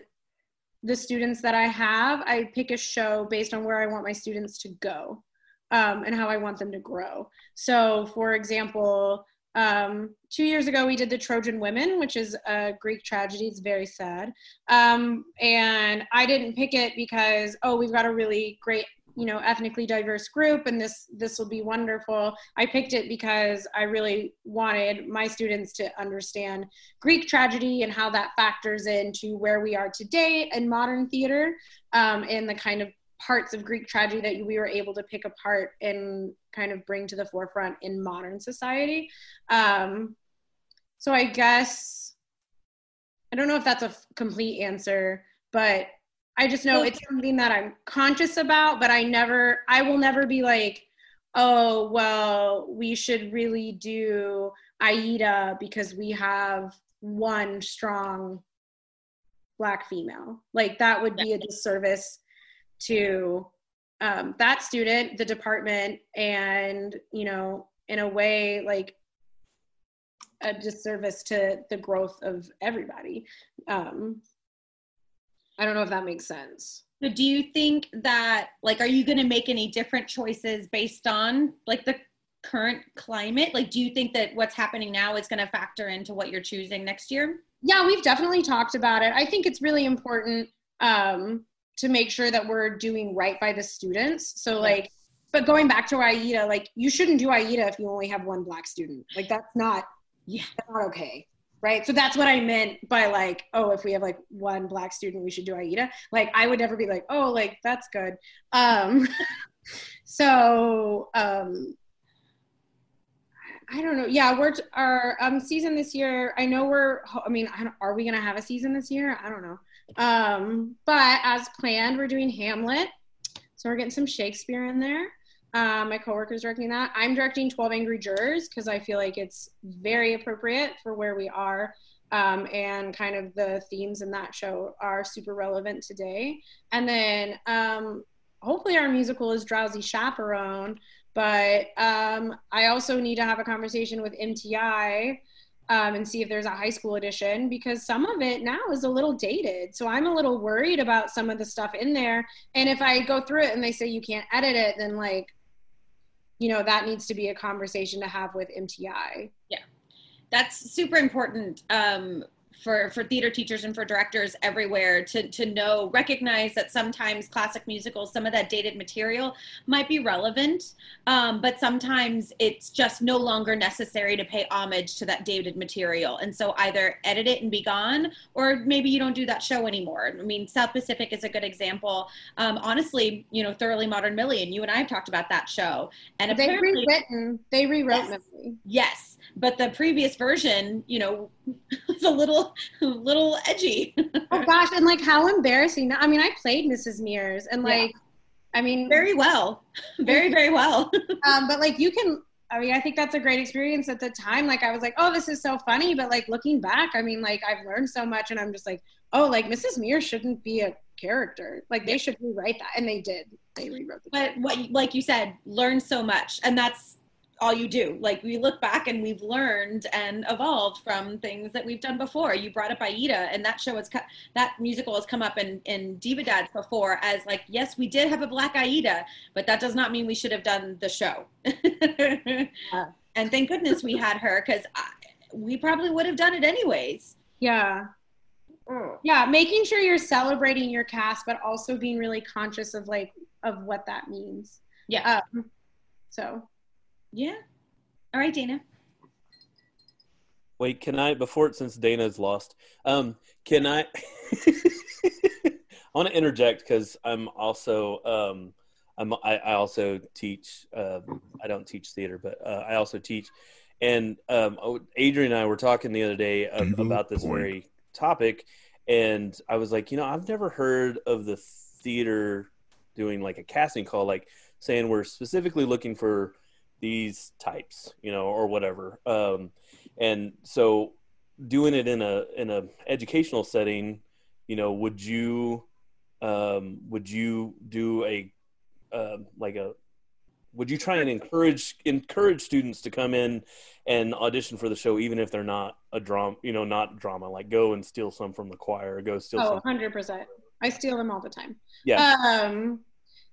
the students that I have. I pick a show based on where I want my students to go um, and how I want them to grow. So for example, Um, two years ago, we did The Trojan Women, which is a Greek tragedy. It's very sad. Um, and I didn't pick it because, oh, we've got a really great, you know, ethnically diverse group and this, this will be wonderful. I picked it because I really wanted my students to understand Greek tragedy and how that factors into where we are today in modern theater, um, and the kind of parts of Greek tragedy that we were able to pick apart and kind of bring to the forefront in modern society. Um, so I guess, I don't know if that's a f- complete answer, but I just know it's something that I'm conscious about, but I never, I will never be like, oh, well, we should really do Aida because we have one strong Black female. Like that would be a disservice to um, that student, the department, and, you know, in a way, like a disservice to the growth of everybody. Um, I don't know if that makes sense. So do you think that, like, are you going to make any different choices based on, like, the current climate? Like, do you think that what's happening now is going to factor into what you're choosing next year? Yeah, we've definitely talked about it. I think it's really important um, to make sure that we're doing right by the students. So like, but going back to AIDA, like you shouldn't do AIDA if you only have one Black student. Like that's not, yeah, that's not okay, right? So that's what I meant by like, oh, if we have like one Black student, we should do AIDA. Like I would never be like, oh, like that's good. Um, so um, I don't know. Yeah, we're t- our um, season this year, I know we're, I mean, I don't, are we gonna have a season this year? I don't know. Um, but as planned, we're doing Hamlet. So we're getting some Shakespeare in there. Um, my coworker's directing that. I'm directing twelve Angry Jurors because I feel like it's very appropriate for where we are. Um, and kind of the themes in that show are super relevant today. And then, um, hopefully our musical is Drowsy Chaperone, but, um, I also need to have a conversation with M T I, Um, and see if there's a high school edition because some of it now is a little dated. So I'm a little worried about some of the stuff in there. And if I go through it and they say you can't edit it, then like, you know, that needs to be a conversation to have with M T I. Yeah, that's super important um, for, for theater teachers and for directors everywhere to, to know, recognize that sometimes classic musicals, some of that dated material might be relevant, um, but sometimes it's just no longer necessary to pay homage to that dated material. And so either edit it and be gone, or maybe you don't do that show anymore. I mean, South Pacific is a good example. Um, honestly, you know, Thoroughly Modern Millie, and you and I have talked about that show. And they rewritten, they rewrote yes, Millie. Yes, but the previous version, you know, was a little, a little edgy. Oh gosh, and like how embarrassing. I mean, I played Missus Mears, and like, yeah. I mean. Very well, very, very well. um, but like you can, I mean, I think that's a great experience. At the time, like I was like, oh, this is so funny. But like looking back, I mean, like I've learned so much, and I'm just like, oh, like Missus Mears shouldn't be a character. Like they should rewrite that. And they did. They rewrote the character. But what, like you said, learn so much. And that's all you do. Like we look back and we've learned and evolved from things that we've done before. You brought up Aida, and that show has co- that musical has come up in, in Diva Dads before as like, yes, we did have a black Aida, but that does not mean we should have done the show. Yeah. And thank goodness we had her, because we probably would have done it anyways. Yeah. Mm. Yeah. Making sure you're celebrating your cast, but also being really conscious of like, of what that means. Yeah. Um, so. Yeah. All right, Dana. Wait, can I, before, since Dana's lost, um, can I, I want to interject because I'm also, um, I'm, I, I also teach, uh, I don't teach theater, but uh, I also teach. And um, Adrian and I were talking the other day of, about this very topic. And I was like, you know, I've never heard of the theater doing like a casting call, like saying we're specifically looking for these types, you know, or whatever. Um, and so doing it in a, in a educational setting, you know, would you, um, would you do a, uh, like a, would you try and encourage, encourage students to come in and audition for the show, even if they're not a drama, you know, not drama, like go and steal some from the choir, go steal oh, some. one hundred percent. I steal them all the time. Yeah. Um,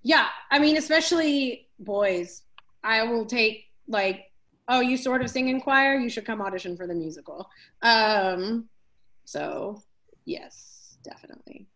yeah. I mean, especially boys. I will take like, oh, you sort of sing in choir, you should come audition for the musical. Um, so yes, definitely.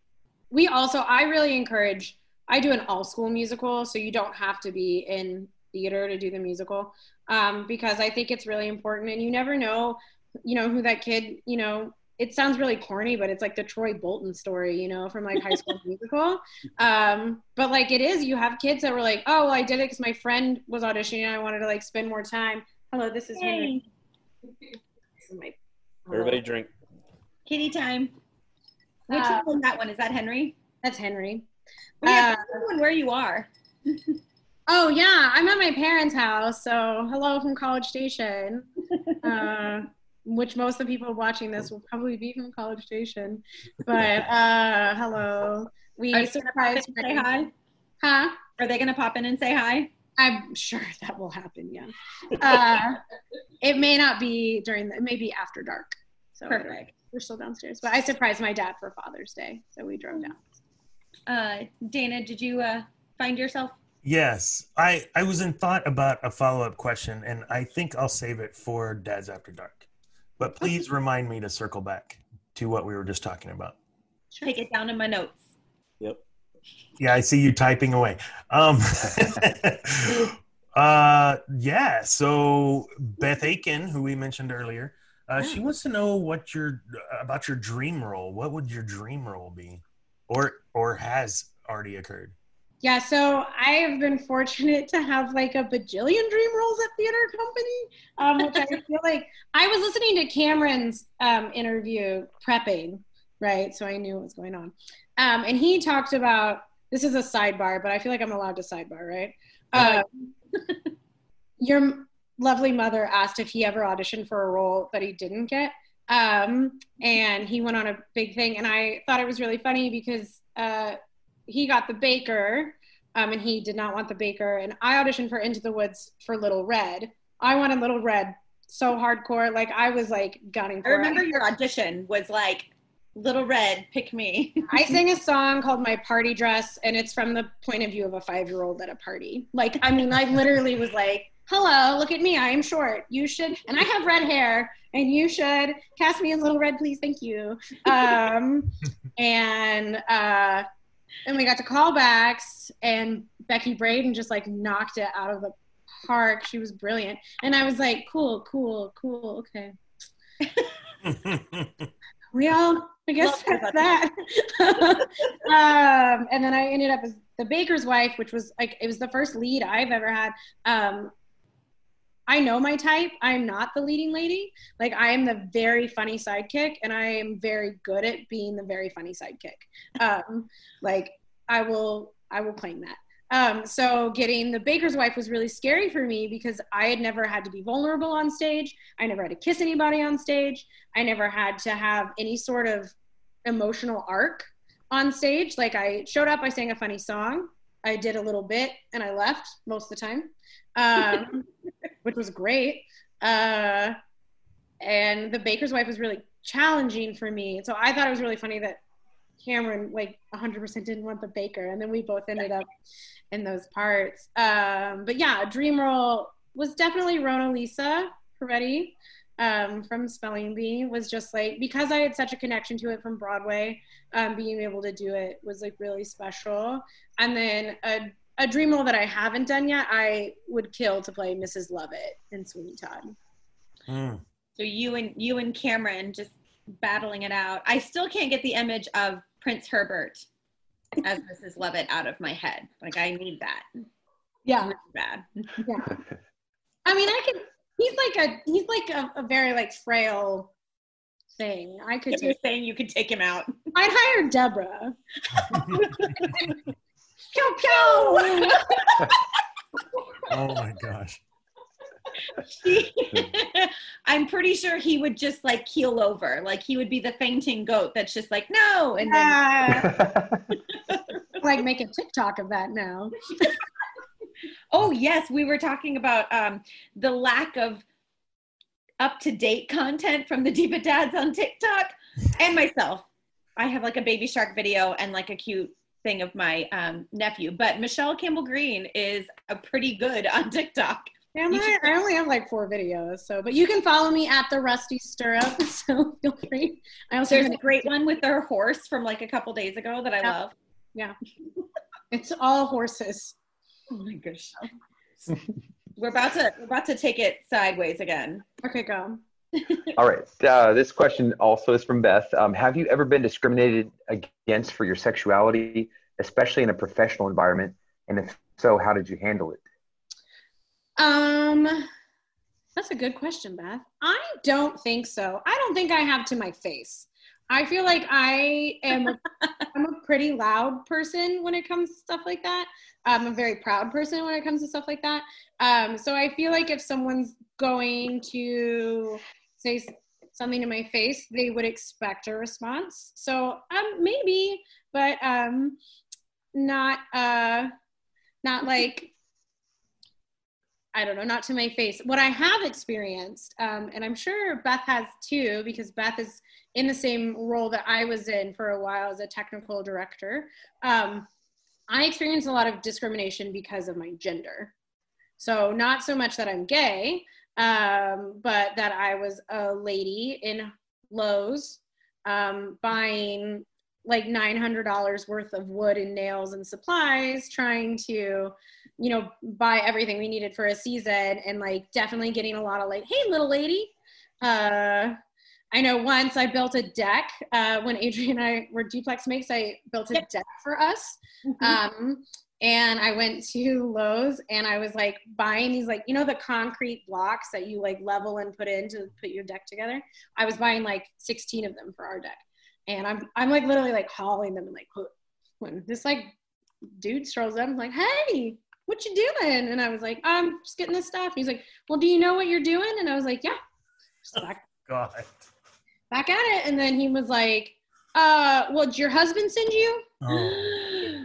We also, I really encourage, I do an all school musical, so you don't have to be in theater to do the musical, um, because I think it's really important, and you never know, you know, who that kid, you know, it sounds really corny, but it's like the Troy Bolton story, you know, from like High School Musical. Um, but like it is, you have kids that were like, oh, well, I did it because my friend was auditioning and I wanted to like spend more time. Hello, this is hey. This is my everybody drink. Kitty time. Which uh, one is that one? Is that Henry? That's Henry. Oh, yeah, uh, where you are. Oh yeah, I'm at my parents' house. So hello from College Station. Uh, which most of the people watching this will probably be from College Station. But uh, hello. We Are surprised they gonna pop in and say hi? Huh? Are they gonna pop in and say hi? I'm sure that will happen, yeah. Uh, it may not be during, the, it may be after dark. So perfect. We're still downstairs. But I surprised my dad for Father's Day, so we drove down. Uh, Dana, did you uh, find yourself? Yes, I, I was in thought about a follow-up question, and I think I'll save it for Dad's After Dark. But please remind me to circle back to what we were just talking about. Take it down in my notes. Yep. Yeah, I see you typing away. Um, uh, yeah, so Beth Aiken, who we mentioned earlier, uh, she wants to know what your about your dream role. What would your dream role be, or or has already occurred? Yeah, so I have been fortunate to have like a bajillion dream roles at Theatre Company, um, which I feel like, I was listening to Cameron's um, interview prepping, right? So I knew what was going on. Um, and he talked about, this is a sidebar, but I feel like I'm allowed to sidebar, right? Um, your lovely mother asked if he ever auditioned for a role that he didn't get. Um, and he went on a big thing. And I thought it was really funny because, uh, he got the baker, um, and he did not want the baker. And I auditioned for Into the Woods for Little Red. I wanted Little Red so hardcore. Like I was like gunning for it. I remember it. Your audition was like, Little Red, pick me. I sang a song called My Party Dress, and it's from the point of view of a five-year-old at a party. Like, I mean, I literally was like, hello, look at me, I am short. You should, and I have red hair, and you should cast me as Little Red, please, thank you. Um, and uh, and we got to callbacks, and Becky Braden just like knocked it out of the park. She was brilliant. And I was like, cool, cool, cool, okay. We all, I guess that's that. um, and then I ended up as the baker's wife, which was like, it was the first lead I've ever had. Um, I know my type. I'm not the leading lady. Like, I am the very funny sidekick, and I am very good at being the very funny sidekick. Um, like, I will, I will claim that. Um, so getting the baker's wife was really scary for me because I had never had to be vulnerable on stage. I never had to kiss anybody on stage. I never had to have any sort of emotional arc on stage. Like, I showed up, I sang a funny song, I did a little bit, and I left most of the time, um, which was great. Uh, and the baker's wife was really challenging for me. So I thought it was really funny that Cameron like one hundred percent didn't want the baker, and then we both ended up in those parts. Um, but yeah, dream role was definitely Rona Lisa Peretti um, from Spelling Bee. Was just like, because I had such a connection to it from Broadway, um, being able to do it was like really special. And then a, a dream role that I haven't done yet, I would kill to play Missus Lovett in Sweeney Todd. Mm. So you and you and Cameron just battling it out. I still can't get the image of Prince Herbert as Missus Lovett out of my head. Like, I need that. Yeah. Really bad. Yeah. I mean, I could, he's like a, he's like a, a very like frail thing. I could do saying you could take him out. I'd hire Deborah. Pew, pew. Oh my gosh. She, I'm pretty sure he would just like keel over, like he would be the fainting goat that's just like no, and yeah. Then like make a TikTok of that now. Oh yes, we were talking about um the lack of up-to-date content from the Diva Dads on TikTok, and myself, I have like a baby shark video and like a cute thing of my um nephew, but Michelle Campbell-Greene is a pretty good on TikTok. Yeah, I, I only have like four videos, so, but you can follow me at the Rusty Stirrup, so feel free. I also There's a great one with their horse from like a couple days ago that I yeah. love. Yeah. It's all horses. Oh my gosh. We're about to, we're about to take it sideways again. Okay, go. All right. Uh, this question also is from Beth. Um, have you ever been discriminated against for your sexuality, especially in a professional environment? And if so, how did you handle it? Um, that's a good question, Beth. I don't think so. I don't think I have to my face. I feel like I am a, I'm a pretty loud person when it comes to stuff like that. I'm a very proud person when it comes to stuff like that. Um, so I feel like if someone's going to say something to my face, they would expect a response. So, um, maybe, but, um, not, uh, not like, I don't know, not to my face. What I have experienced, um, and I'm sure Beth has too, because Beth is in the same role that I was in for a while as a technical director. Um, I experienced a lot of discrimination because of my gender. So not so much that I'm gay, um, but that I was a lady in Lowe's um, buying like nine hundred dollars worth of wood and nails and supplies, trying to, you know, buy everything we needed for a season, and like definitely getting a lot of like, hey, little lady. Uh, I know once I built a deck uh, when Adrian and I were duplex makes, I built a yep. deck for us. Mm-hmm. Um, and I went to Lowe's and I was like buying these, like, you know, the concrete blocks that you like level and put in to put your deck together. I was buying like sixteen of them for our deck. And I'm, I'm like literally like hauling them, and like when this like dude strolls up, I'm like, hey, what you doing? And I was like, I'm just getting this stuff. And he's like, well, do you know what you're doing? And I was like, yeah. Just back, oh, God. Back at it. And then he was like, uh, well, did your husband send you? Oh.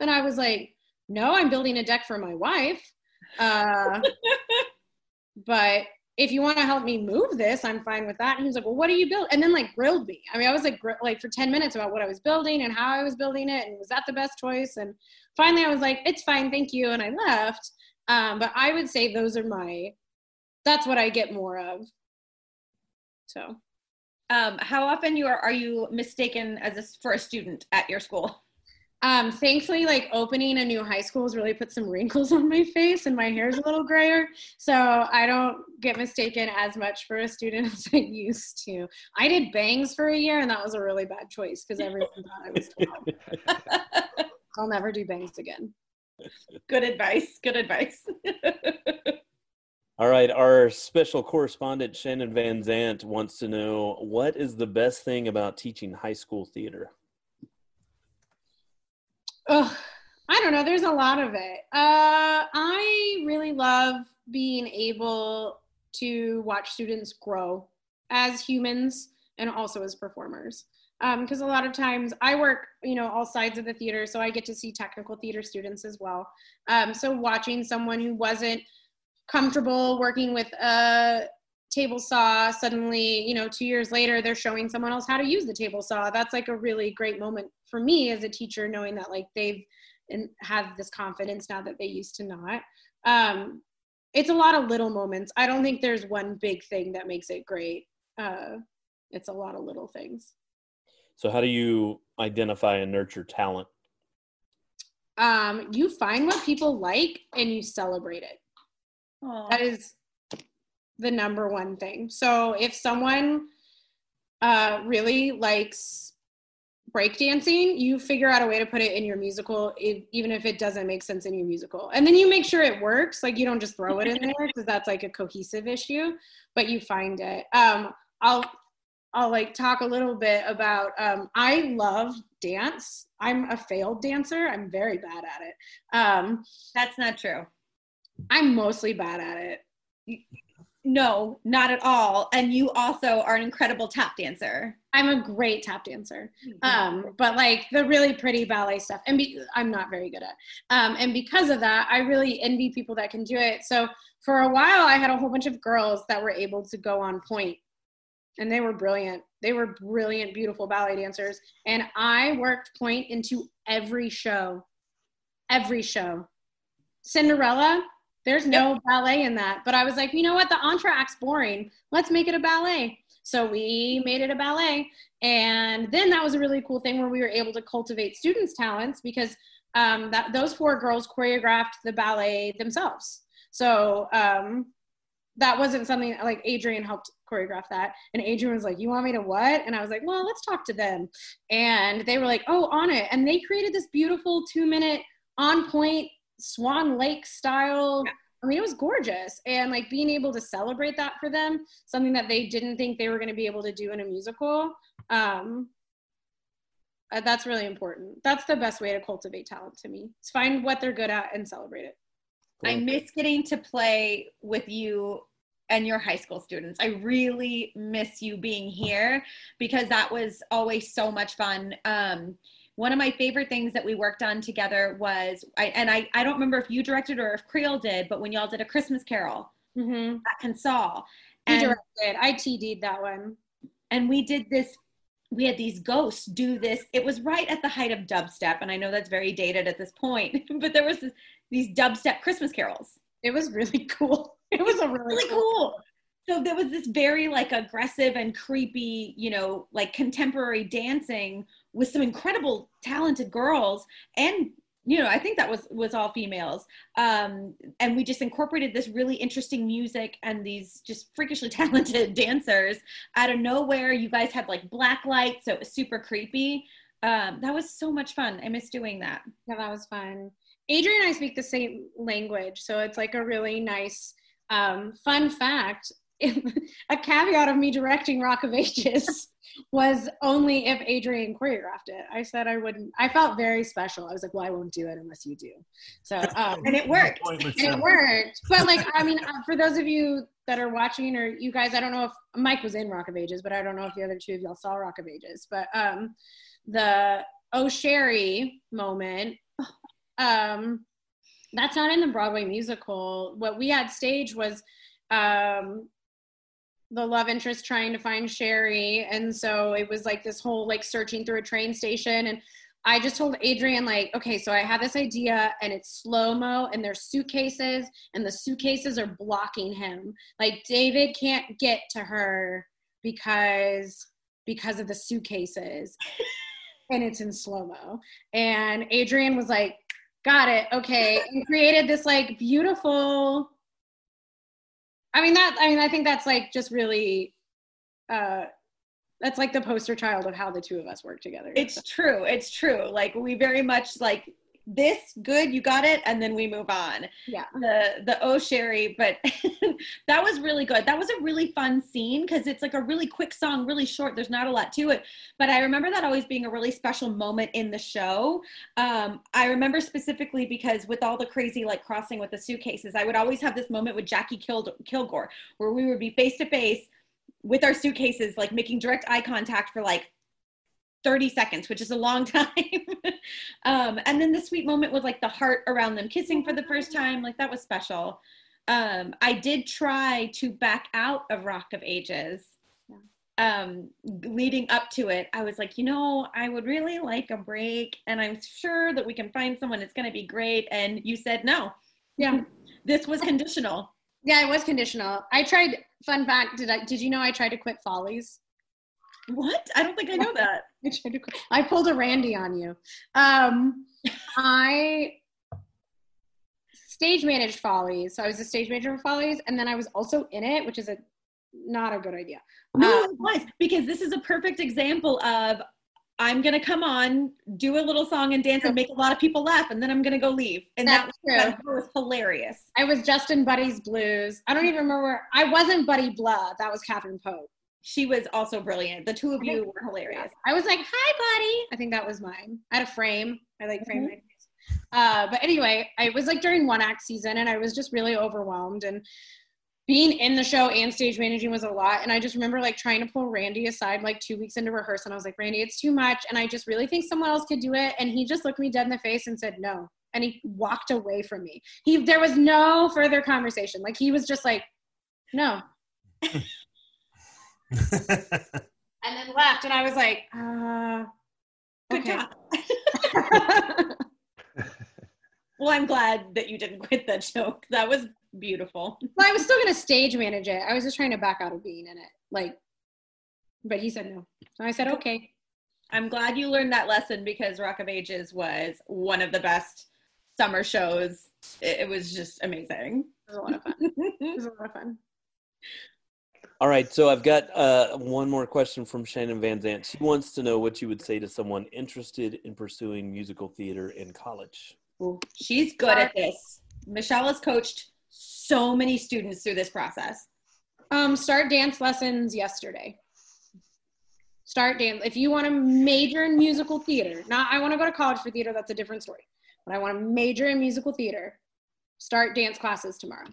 And I was like, no, I'm building a deck for my wife. Uh, but if you want to help me move this, I'm fine with that. And he was like, well, what do you build? And then like grilled me. I mean, I was like, gr- like for ten minutes about what I was building and how I was building it. And was that the best choice? And finally I was like, it's fine, thank you. And I left. Um, but I would say those are my, that's what I get more of. So. Um, how often you are, are you mistaken as a, for a student at your school? Um, thankfully, like, opening a new high school has really put some wrinkles on my face and my hair's a little grayer. So I don't get mistaken as much for a student as I used to. I did bangs for a year and that was a really bad choice because everyone thought I was twelve. I'll never do bangs again. Good advice. Good advice. All right, our special correspondent Shannon Van Zant wants to know, what is the best thing about teaching high school theater? Oh, I don't know. There's a lot of it. Uh, I really love being able to watch students grow as humans and also as performers. Because um, a lot of times I work, you know, all sides of the theater, so I get to see technical theater students as well. Um, so watching someone who wasn't comfortable working with a table saw, suddenly, you know, two years later they're showing someone else how to use the table saw. That's like a really great moment for me as a teacher, knowing that like they've and have this confidence now that they used to not. Um, it's a lot of little moments. I don't think there's one big thing that makes it great. Uh, it's a lot of little things. So how do you identify and nurture talent? Um, you find what people like and you celebrate it. That is the number one thing. So if someone uh, really likes breakdancing, you figure out a way to put it in your musical, if, even if it doesn't make sense in your musical. And then you make sure it works. Like, you don't just throw it in there because that's like a cohesive issue, but you find it. Um, I'll, I'll like talk a little bit about, um, I love dance. I'm a failed dancer. I'm very bad at it. Um, that's not true. I'm mostly bad at it. No, not at all. And you also are an incredible tap dancer. I'm a great tap dancer. Um, but like the really pretty ballet stuff, and be- I'm not very good at. Um, and because of that, I really envy people that can do it. So for a while, I had a whole bunch of girls that were able to go on point. And they were brilliant. They were brilliant, beautiful ballet dancers. And I worked point into every show. Every show. Cinderella. There's no ballet in that. But I was like, you know what? The entre act's boring. Let's make it a ballet. So we made it a ballet. And then that was a really cool thing where we were able to cultivate students' talents because um, that, those four girls choreographed the ballet themselves. So um, that wasn't something, like, Adrian helped choreograph that. And Adrian was like, you want me to what? And I was like, well, let's talk to them. And they were like, oh, on it. And they created this beautiful two-minute on-point Swan Lake style. Yeah. I mean, it was gorgeous. And like being able to celebrate that for them, something that they didn't think they were going to be able to do in a musical. Um, uh, that's really important. That's the best way to cultivate talent to me. It's find what they're good at and celebrate it. Cool. I miss getting to play with you and your high school students. I really miss you being here because that was always so much fun. Um, One of my favorite things that we worked on together was, I, and I, I don't remember if you directed or if Creole did, but when y'all did A Christmas Carol mm-hmm. at Carousel. You directed. I T D'd that one. And we did this, we had these ghosts do this. It was right at the height of dubstep, and I know that's very dated at this point, but there was this, these dubstep Christmas carols. It was really cool. It was a really, really cool. So there was this very like aggressive and creepy, you know, like contemporary dancing with some incredible talented girls. And, you know, I think that was, was all females. Um, and we just incorporated this really interesting music and these just freakishly talented dancers out of nowhere. You guys had like black lights, so it was super creepy. Um, that was so much fun. I miss doing that. Yeah, that was fun. Adrian and I speak the same language. So it's like a really nice, um, fun fact. A caveat of me directing Rock of Ages was only if Adrian choreographed it. I said I wouldn't. I felt very special. I was like, well, I won't do it unless you do. So, um, and it worked. And it worked. But like, I mean, for those of you that are watching, or you guys, I don't know if Mike was in Rock of Ages, but I don't know if the other two of y'all saw Rock of Ages. But um, the Oh Sherry moment, um, that's not in the Broadway musical. What we had staged was um, the love interest trying to find Sherry. And so it was like this whole like searching through a train station. And I just told Adrian, like, okay, so I have this idea and it's slow-mo and there's suitcases and the suitcases are blocking him. Like, David can't get to her because, because of the suitcases and it's in slow-mo. And Adrian was like, got it. Okay. And created this like beautiful, I mean, that, I mean, I think that's like just really, uh, that's like the poster child of how the two of us work together. It's so true. It's true. Like, we very much like this, good, you got it. And then we move on. Yeah. The, the, oh, Sherry, but that was really good. That was a really fun scene. 'Cause it's like a really quick song, really short. There's not a lot to it, but I remember that always being a really special moment in the show. Um, I remember specifically because with all the crazy, like crossing with the suitcases, I would always have this moment with Jackie Kild- Kilgore where we would be face to face with our suitcases, like making direct eye contact for like thirty seconds, which is a long time. um, and then the sweet moment with like the heart around them kissing for the first time, like that was special. Um, I did try to back out of Rock of Ages. Yeah. Um, leading up to it, I was like, you know, I would really like a break and I'm sure that we can find someone. It's going to be great. And you said no. Yeah. This was conditional. Yeah, it was conditional. I tried, fun fact, did I? Did you know I tried to quit Follies? What? I don't think I know that. I tried to quit. I pulled a Randy on you. Um, I stage managed Follies. So I was a stage manager for Follies, and then I was also in it, which is a not a good idea. No, um, it was, because this is a perfect example of I'm going to come on, do a little song and dance and make a lot of people laugh, and then I'm going to go leave. And that was, that was hilarious. I was Justin Buddy's Blues. I don't even remember where. I wasn't Buddy Blah. That was Catherine Pope. She was also brilliant. The two of you were hilarious. Yeah. I was like, hi, Buddy. I think that was mine. I had a frame. I like framed mm-hmm. my face. Uh, but anyway, it was like during one act season, and I was just really overwhelmed. And being in the show and stage managing was a lot. And I just remember like trying to pull Randy aside like two weeks into rehearsal. And I was like, Randy, it's too much. And I just really think someone else could do it. And he just looked me dead in the face and said, no. And he walked away from me. He, there was no further conversation. Like, he was just like, no. And then left. And I was like, uh, good job. Well, I'm glad that you didn't quit that show. That was beautiful. Well, I was still going to stage manage it. I was just trying to back out of being in it. Like, but he said no. So I said, okay. I'm glad you learned that lesson, because Rock of Ages was one of the best summer shows. It, it was just amazing. It was a lot of fun. It was a lot of fun. All right. So I've got uh, one more question from Shannon Van Zant. She wants to know what you would say to someone interested in pursuing musical theater in college. Ooh, she's good at this. Michelle has coached so many students through this process. Um, start dance lessons yesterday. Start dance. If you want to major in musical theater, not I want to go to college for theater, that's a different story. But I want to major in musical theater, start dance classes tomorrow.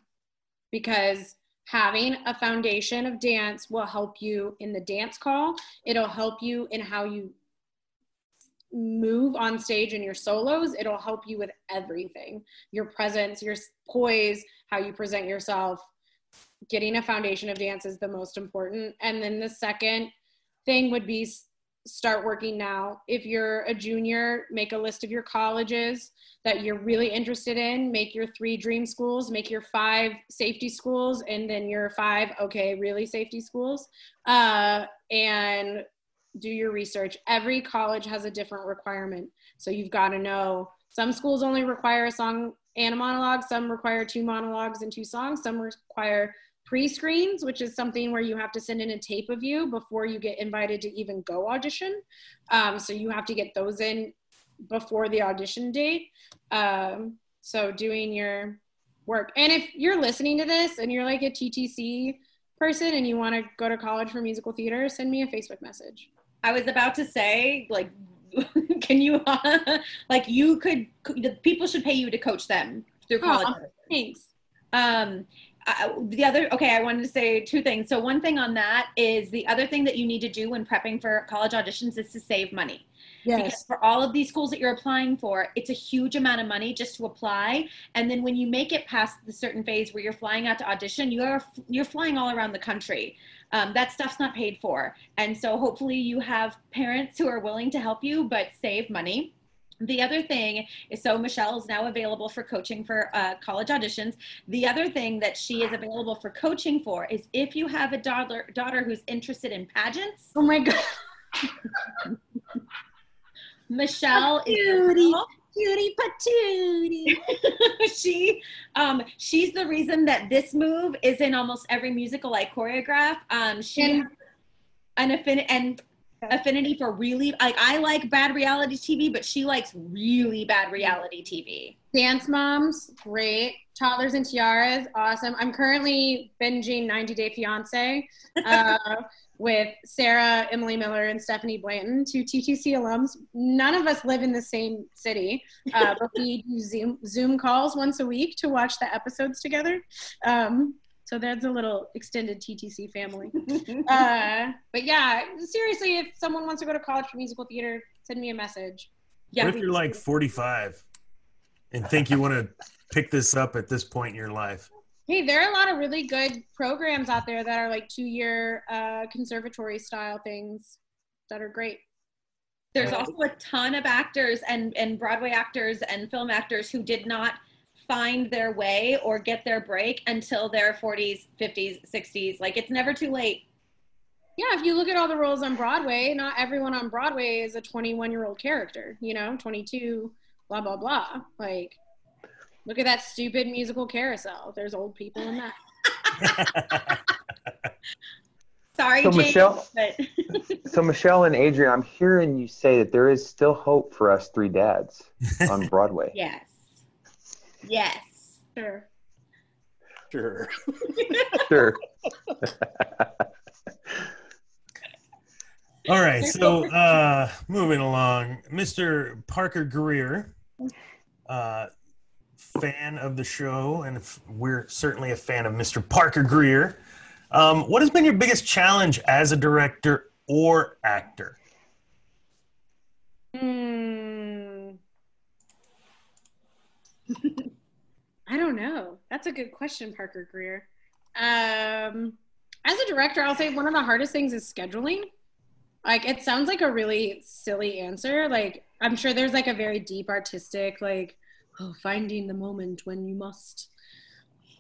Because having a foundation of dance will help you in the dance call. It'll help you in how you move on stage in your solos. It'll help you with everything, your presence, your poise, how you present yourself. Getting a foundation of dance is the most important. And then the second thing would be start working now. If you're a junior, make a list of your colleges that you're really interested in. Make your three dream schools, make your five safety schools, and then your five okay really safety schools, uh and do your research. Every college has a different requirement. So you've got to know, some schools only require a song and a monologue. Some require two monologues and two songs. Some require pre-screens, which is something where you have to send in a tape of you before you get invited to even go audition. Um, so you have to get those in before the audition date. Um, so doing your work. And if you're listening to this and you're like a T T C person and you want to go to college for musical theater, send me a Facebook message. I was about to say, like, can you, uh, like, you could, people should pay you to coach them through college. Oh, thanks. Um, I, the other, okay, I wanted to say two things. So one thing on that is the other thing that you need to do when prepping for college auditions is to save money. Yes. Because for all of these schools that you're applying for, it's a huge amount of money just to apply. And then when you make it past the certain phase where you're flying out to audition, you're you're flying all around the country. Um, that stuff's not paid for. And so hopefully you have parents who are willing to help you, but save money. The other thing is, so Michelle is now available for coaching for uh, college auditions. The other thing that she is available for coaching for is if you have a daughter, daughter who's interested in pageants. Oh my God. Michelle patootie, is cutie patootie. she, um, she's the reason that this move is in almost every musical I choreograph. Um, she and, has an affinity and affinity for really, like, I like bad reality T V, but she likes really bad reality T V. Dance Moms, great. Toddlers and Tiaras, awesome. I'm currently binging ninety day fiance uh, with Sarah, Emily Miller, and Stephanie Blanton, two T T C alums. None of us live in the same city, uh, but we do Zoom, Zoom calls once a week to watch the episodes together. Um, So that's a little extended T T C family. uh, but yeah, seriously, if someone wants to go to college for musical theater, send me a message. Yeah, what if you're like forty-five and think you want to pick this up at this point in your life? Hey, there are a lot of really good programs out there that are like two-year uh, conservatory style things that are great. There's also a ton of actors and, and Broadway actors and film actors who did not find their way or get their break until their forties, fifties, sixties. Like, it's never too late. Yeah, if you look at all the roles on Broadway, not everyone on Broadway is a twenty-one-year-old character, you know, twenty-two, blah, blah, blah. Like, look at that stupid musical Carousel. There's old people in that. Sorry, so James, Michelle, but so Michelle and Adrian, I'm hearing you say that there is still hope for us three dads on Broadway. Yes. Yes. Sure. Sure. Sure. All right. So uh, moving along, Mister Parker Greer, uh, fan of the show, and we're certainly a fan of Mister Parker Greer. Um, what has been your biggest challenge as a director or actor? Hmm. I don't know. That's a good question, Parker Greer. Um, as a director, I'll say one of the hardest things is scheduling. Like, it sounds like a really silly answer. Like, I'm sure there's like a very deep artistic, like, oh, finding the moment when you must,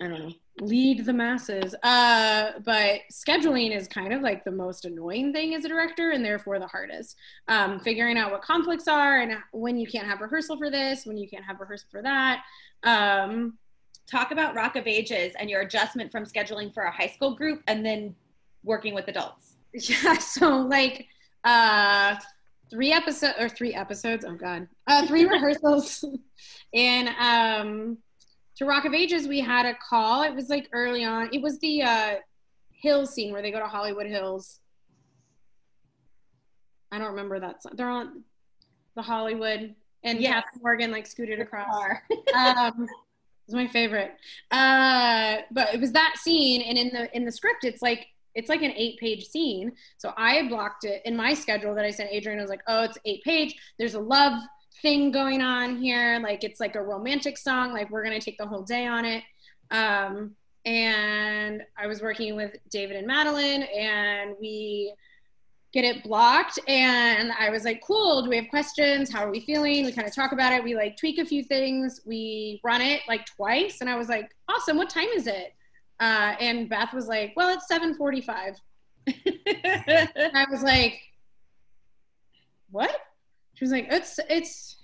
I don't know, lead the masses. Uh, but scheduling is kind of like the most annoying thing as a director, and therefore the hardest. Um, figuring out what conflicts are and when you can't have rehearsal for this, when you can't have rehearsal for that. Um, Talk about Rock of Ages and your adjustment from scheduling for a high school group and then working with adults. Yeah, so like uh, three episodes, or three episodes, oh God, uh, three rehearsals. And um, to Rock of Ages, we had a call. It was like early on. It was the uh, hill scene where they go to Hollywood Hills. I don't remember that song. They're on the Hollywood, and yes. Captain Morgan like scooted across. um, It was my favorite. Uh, but it was that scene, and in the in the script, it's like it's like an eight-page scene. So I blocked it in my schedule that I sent Adrian. I was like, oh, it's eight-page. There's a love thing going on here. Like, it's like a romantic song. Like, we're gonna take the whole day on it. Um, and I was working with David and Madeline, and we get it blocked, and I was like, cool, do we have questions? How are we feeling? We kind of talk about it. We like tweak a few things. We run it like twice, and I was like, awesome, what time is it? Uh, and Beth was like, well, it's seven forty-five. And I was like, what? She was like, it's, it's,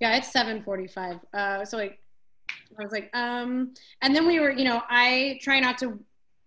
yeah, it's seven forty-five. Uh, so like, I was like, um, and then we were, you know, I try not to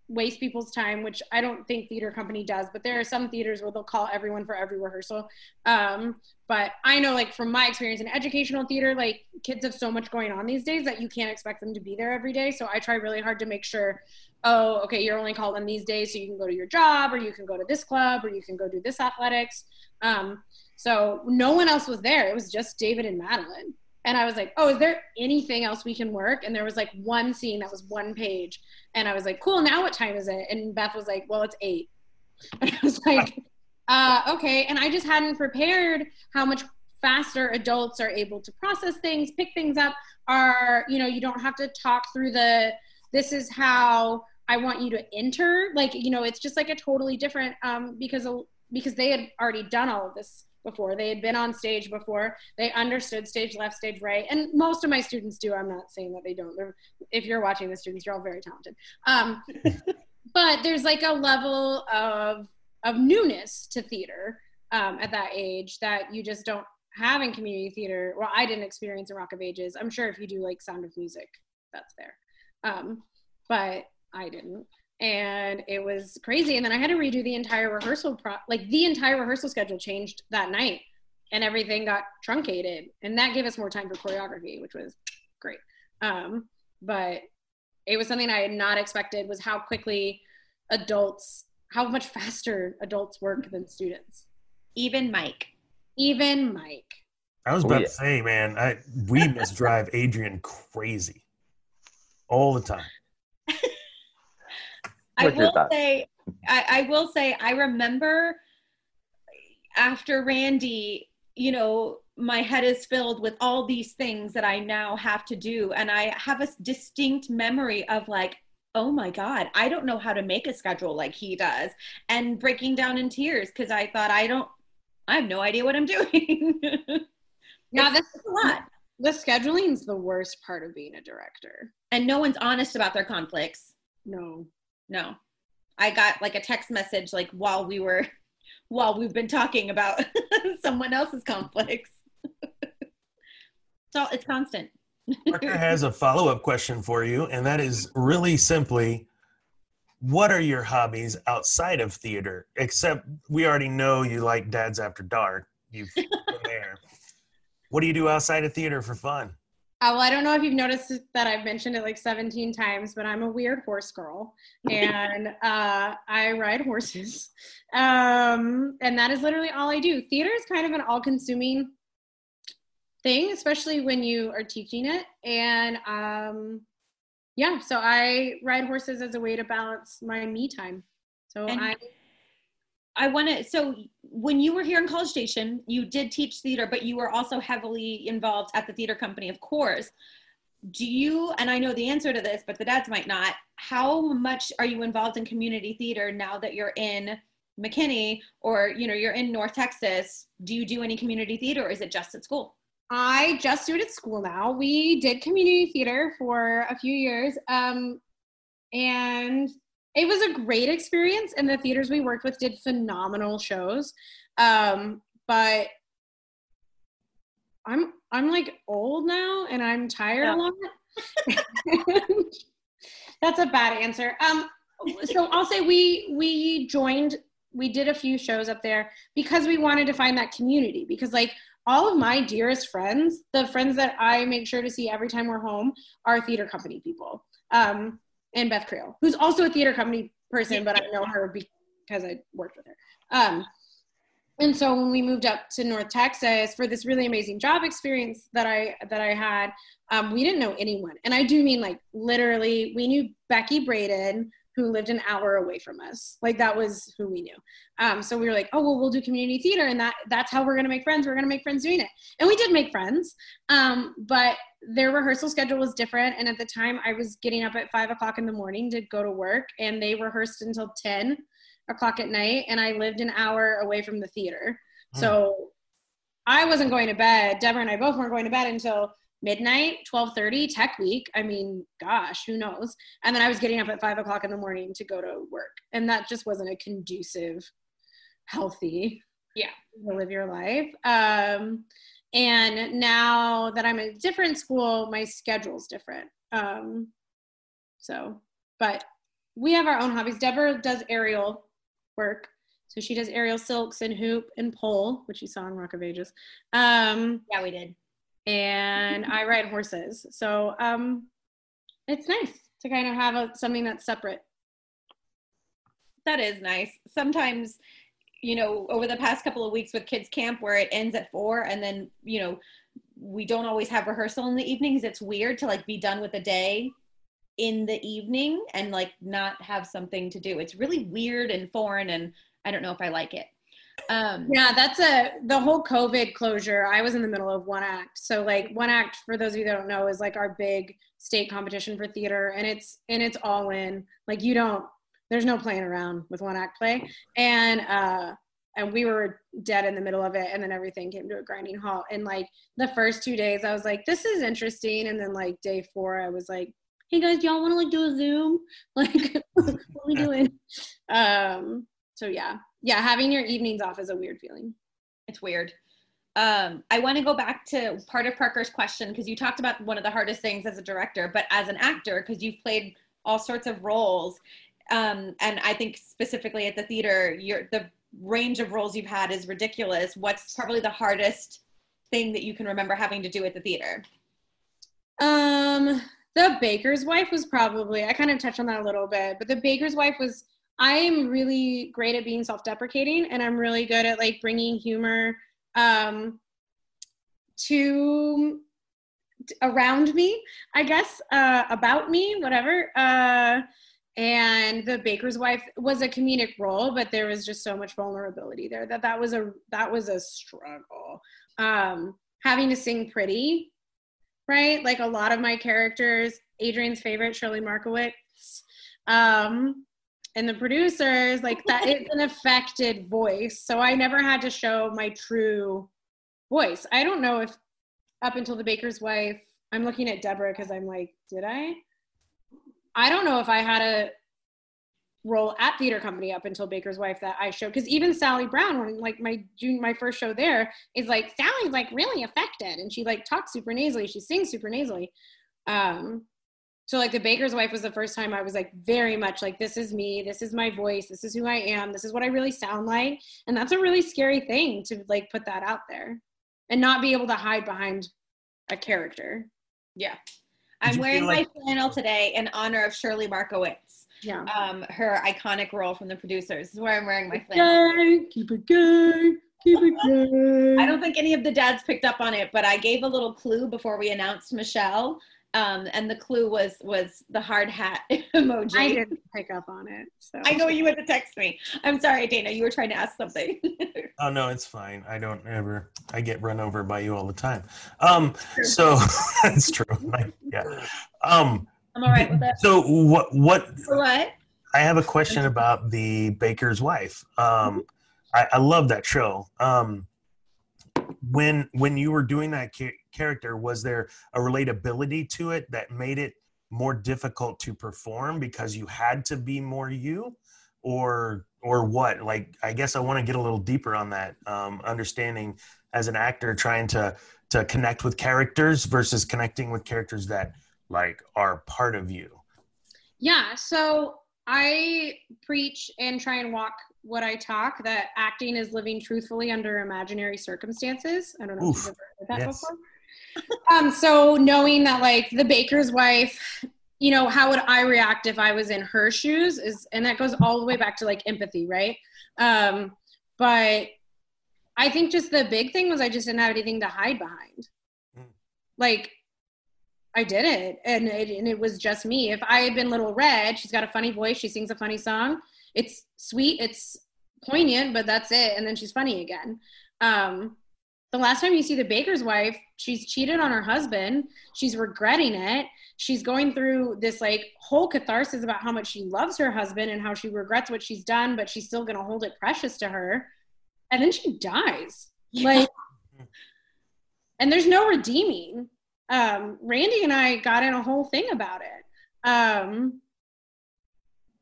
waste people's time, which I don't think Theatre Company does, but there are some theaters where they'll call everyone for every rehearsal. Um, but I know, like, from my experience in educational theater, like, kids have so much going on these days that you can't expect them to be there every day. So I try really hard to make sure, oh, okay, you're only called on these days so you can go to your job, or you can go to this club, or you can go do this athletics. Um, so no one else was there. It was just David and Madeline. And I was like, oh, is there anything else we can work? And there was like one scene that was one page. And I was like, cool, now what time is it? And Beth was like, well, it's eight. And I was like, uh, okay. And I just hadn't prepared how much faster adults are able to process things, pick things up, are, you know, you don't have to talk through the, this is how I want you to enter. Like, you know, it's just like a totally different, um, because, because they had already done all of this before. They had been on stage before. They understood stage left, stage right. And most of my students do. I'm not saying that they don't. They're, if you're watching the students, you're all very talented. Um, but there's like a level of, of newness to theater um, at that age that you just don't have in community theater. Well, I didn't experience in Rock of Ages. I'm sure if you do like Sound of Music, that's there. Um, but I didn't. And it was crazy. And then I had to redo the entire rehearsal, pro- like the entire rehearsal schedule changed that night and everything got truncated. And that gave us more time for choreography, which was great. Um, but it was something I had not expected, was how quickly adults, how much faster adults work than students. Even Mike. Even Mike. I was about oh, yeah. to say, man, I, we must drive Adrian crazy all the time. I will say, I, I will say, I remember after Randy, you know, my head is filled with all these things that I now have to do. And I have a distinct memory of like, oh my God, I don't know how to make a schedule like he does. And breaking down in tears because I thought, I don't, I have no idea what I'm doing. Now this is a lot. The scheduling's the worst part of being a director. And no one's honest about their conflicts. No. No, I got like a text message like while we were, while we've been talking about someone else's conflicts. So it's constant. Parker has a follow-up question for you, and that is really simply, what are your hobbies outside of theater? Except we already know you like Dad's After Dark. You've been there. What do you do outside of theater for fun? Uh, well, I don't know if you've noticed that I've mentioned it like seventeen times, but I'm a weird horse girl, and uh, I ride horses, um, and that is literally all I do. Theater is kind of an all-consuming thing, especially when you are teaching it, and um, yeah, so I ride horses as a way to balance my me time. So and- I. I want to, so when you were here in College Station, you did teach theater, but you were also heavily involved at the Theatre Company, of course. Do you, and I know the answer to this, but the dads might not, how much are you involved in community theater now that you're in McKinney or, you know, you're in North Texas? Do you do any community theater or is it just at school? I just do it at school now. We did community theater for a few years. Um, and It was a great experience, and the theaters we worked with did phenomenal shows. Um, but I'm I'm like old now, and I'm tired yeah. a lot. That's a bad answer. Um, so I'll say we we joined, we did a few shows up there because we wanted to find that community. Because like all of my dearest friends, the friends that I make sure to see every time we're home, are Theatre Company people. Um, And Beth Creel, who's also a Theatre Company person, but I know her because I worked with her. Um, and so when we moved up to North Texas for this really amazing job experience that I that I had, um, we didn't know anyone. And I do mean like literally, we knew Becky Braden, who lived an hour away from us. Like that was who we knew. Um, so we were like, oh, well, we'll do community theater. And that that's how we're gonna make friends. We're gonna make friends doing it. And we did make friends, um, but their rehearsal schedule was different. And at the time I was getting up at five o'clock in the morning to go to work, and they rehearsed until ten o'clock at night. And I lived an hour away from the theater. Mm. So I wasn't going to bed. Deborah and I both weren't going to bed until midnight, twelve thirty, tech week. I mean, gosh, who knows? And then I was getting up at five o'clock in the morning to go to work. And that just wasn't a conducive, healthy yeah. way to live your life. Um, and now that I'm at a different school, my schedule's different. Um, so, but we have our own hobbies. Deborah does aerial work. So she does aerial silks and hoop and pole, which you saw in Rock of Ages. Um, yeah, we did. And I ride horses. So um, it's nice to kind of have a, something that's separate. That is nice. Sometimes, you know, over the past couple of weeks with kids camp where it ends at four and then, you know, we don't always have rehearsal in the evenings. It's weird to like be done with a day in the evening and like not have something to do. It's really weird and foreign and I don't know if I like it. Um, yeah, that's a, the whole COVID closure, I was in the middle of one act. So like one act, for those of you that don't know, is like our big state competition for theater, and it's, and it's all in, like you don't, there's no playing around with one act play. And, uh, and we were dead in the middle of it, and then everything came to a grinding halt. And like the first two days I was like, this is interesting, and then like day four I was like, hey guys, y'all want to like do a Zoom? Like what are we doing? Um so yeah yeah having your evenings off is a weird feeling. It's weird. Um, I want to go back to part of Parker's question, because you talked about one of the hardest things as a director, but as an actor, because you've played all sorts of roles. Um, and I think specifically at the theater, you're, the range of roles you've had is ridiculous. What's probably the hardest thing that you can remember having to do at the theater? Um, the Baker's Wife was probably, I kind of touched on that a little bit, but the Baker's Wife was, I'm really great at being self-deprecating, and I'm really good at like bringing humor um to around me, I guess, uh about me, whatever. Uh and the Baker's Wife was a comedic role, but there was just so much vulnerability there that that was a that was a struggle. Um having to sing pretty, right? Like a lot of my characters, Adrian's favorite, Shirley Markowitz, um and the producers, like that is an affected voice. So I never had to show my true voice. I don't know if up until the Baker's Wife, I'm looking at Deborah because I'm like, did I? I don't know if I had a role at Theatre Company up until Baker's Wife that I showed. Because even Sally Brown, when like my June, my first show there, is like, Sally's like really affected. And she like talks super nasally. She sings super nasally. Um, So like the Baker's Wife was the first time I was like very much like, this is me, this is my voice, this is who I am, this is what I really sound like. And that's a really scary thing to like put that out there and not be able to hide behind a character. Yeah. I'm wearing like- my flannel today in honor of Shirley Markowitz. Yeah. Um, her iconic role from The Producers. This is where I'm wearing my flannel. Okay, keep it going. I don't think any of the dads picked up on it, but I gave a little clue before we announced Michelle. Um, and the clue was was the hard hat emoji. I didn't pick up on it. So. I know you had to text me. I'm sorry, Dana. You were trying to ask something. Oh, no, it's fine. I don't ever. I get run over by you all the time. Um, so that's true. I, yeah. Um, I'm all right with that. So what? What? What? I have a question about The Baker's Wife. Um, I, I love that show. Um, when when you were doing that character, was there a relatability to it that made it more difficult to perform because you had to be more you, or or what? Like, I guess I want to get a little deeper on that, um, understanding as an actor trying to to connect with characters versus connecting with characters that like are part of you. Yeah, so I preach and try and walk what I talk, that acting is living truthfully under imaginary circumstances. I don't know Oof, if you've ever heard that yes. before. Um, so knowing that like the Baker's Wife, you know, how would I react if I was in her shoes is, and that goes all the way back to like empathy, right? Um, but I think just the big thing was I just didn't have anything to hide behind. Mm. Like I did it and, it and it was just me. If I had been Little Red, she's got a funny voice, she sings a funny song. It's sweet, it's poignant, but that's it. And then she's funny again. Um, The last time you see the Baker's Wife, she's cheated on her husband. She's regretting it. She's going through this like whole catharsis about how much she loves her husband and how she regrets what she's done, but she's still going to hold it precious to her. And then she dies. Yeah. Like, and there's no redeeming. Um, Randy and I got in a whole thing about it. Um,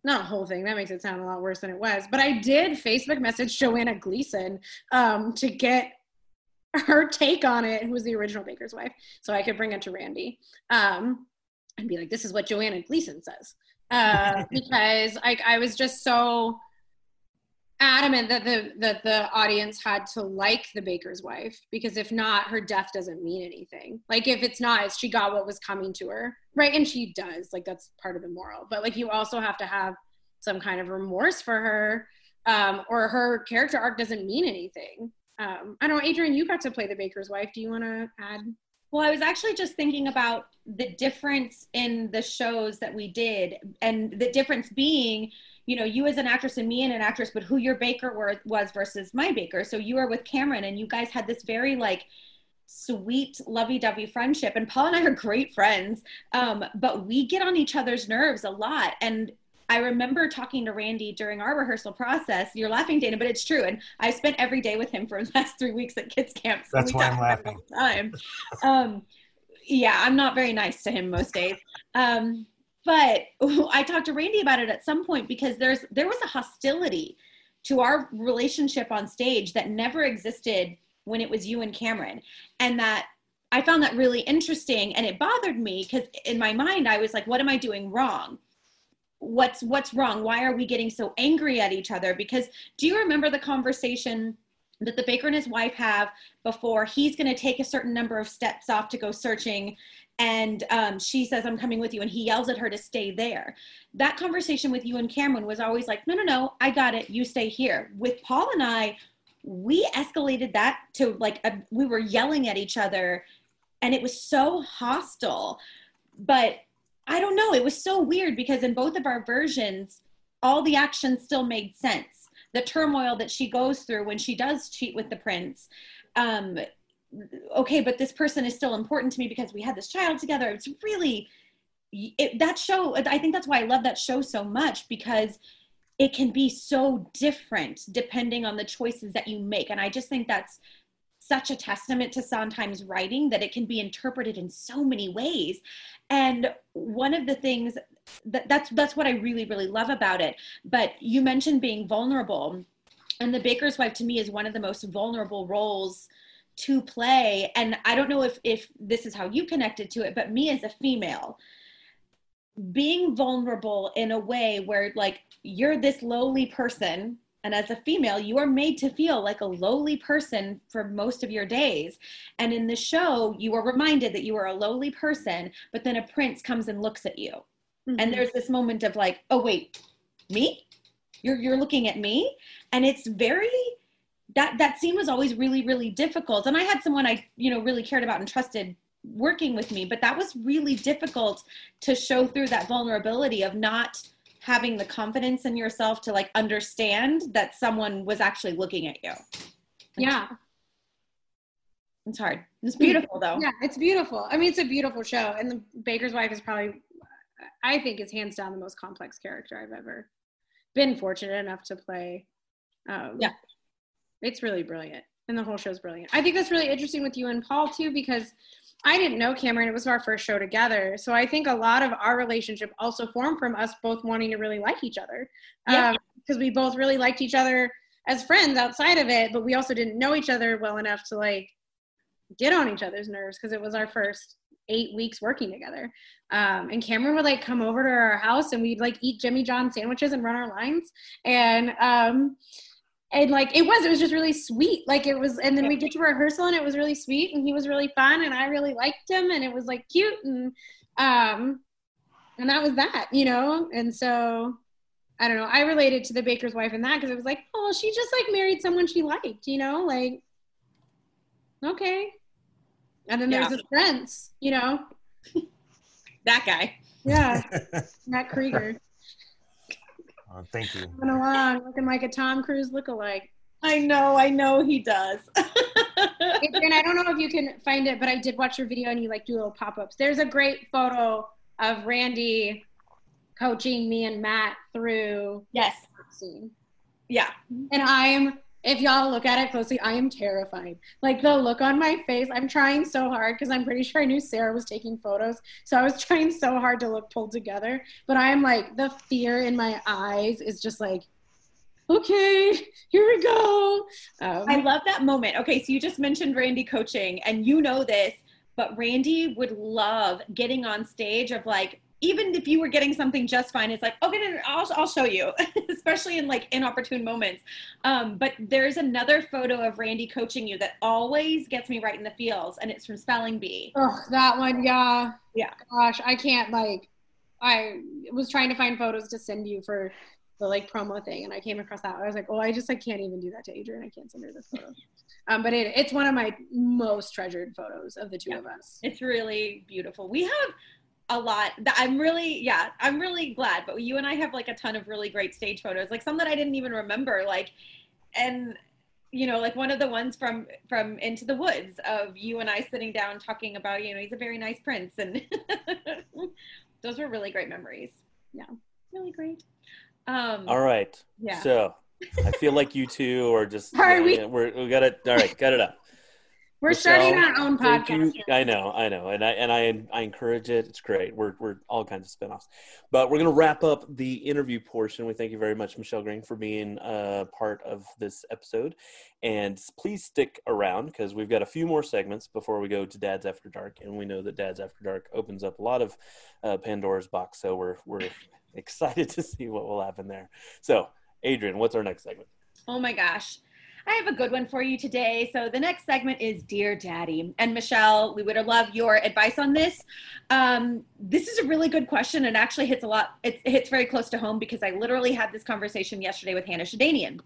Not a whole thing. That makes it sound a lot worse than it was. But I did Facebook message Joanna Gleason um, to get her take on it, who was the original Baker's Wife, so I could bring it to Randy um, and be like, this is what Joanna Gleason says. Uh, because I, I was just so adamant that the, that the audience had to like the Baker's Wife, because if not, her death doesn't mean anything. Like if it's not, she got what was coming to her, right? And she does, like that's part of the moral, but like you also have to have some kind of remorse for her, um, or her character arc doesn't mean anything. Um, I don't know, Adrian, you got to play the Baker's Wife. Do you want to add? Well, I was actually just thinking about the difference in the shows that we did, and the difference being, you know, you as an actress and me and an actress, but who your Baker were, was versus my Baker. So you were with Cameron, and you guys had this very like sweet lovey-dovey friendship, and Paul and I are great friends, um, but we get on each other's nerves a lot, and I remember talking to Randy during our rehearsal process. You're laughing, Dana, but it's true. And I spent every day with him for the last three weeks at kids camp. So that's why I'm laughing. Time. um, yeah, I'm not very nice to him most days. Um, but I talked to Randy about it at some point because there's there was a hostility to our relationship on stage that never existed when it was you and Cameron. And that I found that really interesting, and it bothered me because in my mind, I was like, what am I doing wrong? What's what's wrong? Why are we getting so angry at each other? Because do you remember the conversation that the baker and his wife have before he's going to take a certain number of steps off to go searching? And um, she says, I'm coming with you. And he yells at her to stay there. That conversation with you and Cameron was always like, no, no, no, I got it. You stay here. With Paul and I, we escalated that to like, a, we were yelling at each other and it was so hostile, but I don't know. It was so weird because in both of our versions, all the actions still made sense. The turmoil that she goes through when she does cheat with the prince. Um, okay, but this person is still important to me because we had this child together. It's really, it, that show, I think that's why I love that show so much, because it can be so different depending on the choices that you make. And I just think that's such a testament to Sondheim's writing, that it can be interpreted in so many ways. And one of the things that that's, that's what I really, really love about it. But you mentioned being vulnerable, and the baker's wife to me is one of the most vulnerable roles to play. And I don't know if, if this is how you connected to it, but me as a female, being vulnerable in a way where like you're this lowly person, and as a female, you are made to feel like a lowly person for most of your days. And in the show, you are reminded that you are a lowly person, but then a prince comes and looks at you. Mm-hmm. And there's this moment of like, oh wait, me? You're you're looking at me? And it's very, that that scene was always really, really difficult. And I had someone I, you know, really cared about and trusted working with me, but that was really difficult to show through that vulnerability of not having the confidence in yourself to like understand that someone was actually looking at you. Yeah. It's hard. It's beautiful though. Yeah, it's beautiful. I mean, it's a beautiful show. And the baker's wife is probably, I think is hands down the most complex character I've ever been fortunate enough to play. Um, yeah. It's really brilliant. And the whole show's brilliant. I think that's really interesting with you and Paul too, because I didn't know Cameron. It was our first show together. So I think a lot of our relationship also formed from us both wanting to really like each other. Yeah. Um, because we both really liked each other as friends outside of it, but we also didn't know each other well enough to like get on each other's nerves because it was our first eight weeks working together. Um, and Cameron would like come over to our house and we'd like eat Jimmy John sandwiches and run our lines. And, um, And like, it was, it was just really sweet. Like it was, and then we get to rehearsal and it was really sweet and he was really fun and I really liked him and it was like cute and, um, and that was that, you know? And so, I don't know, I related to the baker's wife in that because it was like, oh, she just like married someone she liked, you know? Like, okay. And then there's yeah. his friends, you know? That guy. Yeah, Matt Krieger. Oh, thank you. Going along, looking like a Tom Cruise lookalike. I know, I know he does. And I don't know if you can find it, but I did watch your video and you like do little pop-ups. There's a great photo of Randy coaching me and Matt through. Yes. Scene. Yeah. And I'm, if y'all look at it closely, I am terrified. Like the look on my face, I'm trying so hard because I'm pretty sure I knew Sarah was taking photos. So I was trying so hard to look pulled together. But I'm like, the fear in my eyes is just like, okay, here we go. Um, I love that moment. Okay, so you just mentioned Randy coaching and you know this, but Randy would love getting on stage of like, even if you were getting something just fine, it's like, okay, no, no, I'll, I'll show you, especially in like inopportune moments. Um, but there's another photo of Randy coaching you that always gets me right in the feels. And it's from Spelling Bee. Oh, that one. Yeah. Yeah. Gosh, I can't like, I was trying to find photos to send you for the like promo thing. And I came across that. I was like, oh, I just, I can't even do that to Adrian. I can't send her this photo. Um, but it, it's one of my most treasured photos of the two yeah. of us. It's really beautiful. We have a lot. I'm really, yeah, I'm really glad. But you and I have like a ton of really great stage photos, like some that I didn't even remember. Like, and you know, like one of the ones from from Into the Woods of you and I sitting down talking about, you know, he's a very nice prince, and those were really great memories. Yeah, really agree. Um, all right. Yeah. So I feel like you two are just, are yeah, we? Yeah, we're, we got it. All right. Cut it up. We're Michelle, starting our own podcast. You, I know, I know, and I and I I encourage it. It's great. We're we're all kinds of spinoffs, but we're gonna wrap up the interview portion. We thank you very much, Michelle Greene, for being a part of this episode, and please stick around because we've got a few more segments before we go to Dad's After Dark, and we know that Dad's After Dark opens up a lot of uh, Pandora's box. So we're we're excited to see what will happen there. So, Adrian, what's our next segment? Oh my gosh. I have a good one for you today. So the next segment is Dear Daddy. And Michelle, we would love your advice on this. Um, this is a really good question and actually hits a lot. It hits very close to home because I literally had this conversation yesterday with Hannah Shadanian.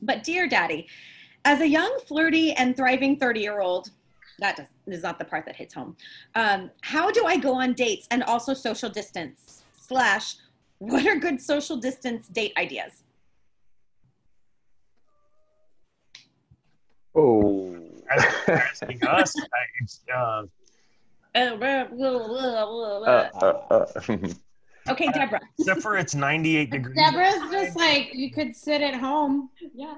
But Dear Daddy, as a young, flirty, and thriving thirty-year-old, that does, is not the part that hits home. Um, how do I go on dates and also social distance? Slash, what are good social distance date ideas? Oh, asking us. Uh, okay, Deborah. Except for it's ninety-eight degrees. Deborah's just like, you could sit at home. Yeah.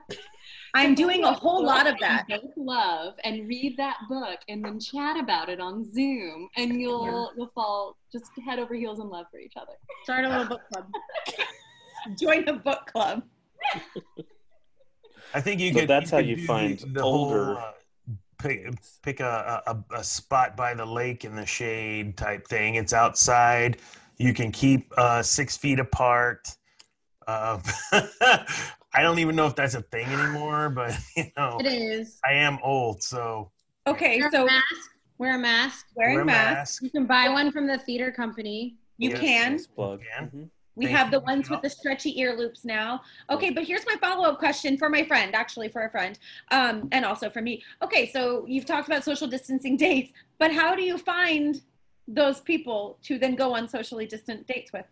I'm doing a whole lot of that. Make love and read that book and then chat about it on Zoom, and you'll you'll fall just head over heels in love for each other. Start a little book club. Join the book club. I think you so could. That's you how could you find the older. Whole, uh, pick pick a, a a spot by the lake in the shade type thing. It's outside. You can keep uh, six feet apart. Uh, I don't even know if that's a thing anymore, but you know, it is. I am old, so okay. So mask. Wear a mask. Wearing wear a mask. mask. You can buy one from the theater company. You yes, can. Nice plug. You can. Mm-hmm. We Thank have the ones you. with the stretchy ear loops now. Okay, but here's my follow-up question for my friend, actually for a friend, um, and also for me. Okay, so you've talked about social distancing dates, but how do you find those people to then go on socially distant dates with?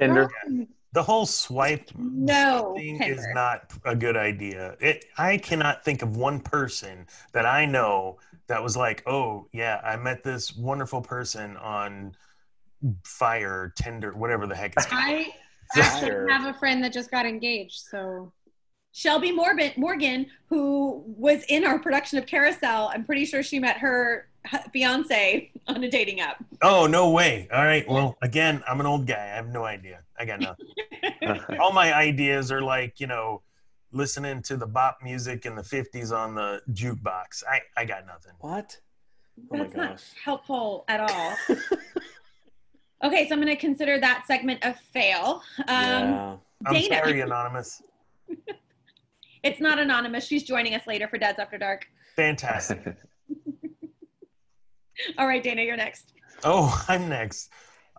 Tinder. Um, the whole swipe no, thing Tinder. is not a good idea. It, I cannot think of one person that I know that was like, oh, yeah, I met this wonderful person on Fire, Tinder, whatever the heck it's called. I actually have a friend that just got engaged, so. Shelby Morgan, Morgan, who was in our production of Carousel, I'm pretty sure she met her fiance on a dating app. Oh, no way. All right, well, again, I'm an old guy. I have no idea. I got nothing. All my ideas are like, you know, listening to the bop music in the fifties on the jukebox. I, I got nothing. What? Oh That's my gosh. Not helpful at all. Okay, so I'm going to consider that segment a fail. Um, yeah. I'm Dana. sorry, Anonymous. It's not Anonymous. She's joining us later for Dad's After Dark. Fantastic. All right, Dana, you're next. Oh, I'm next.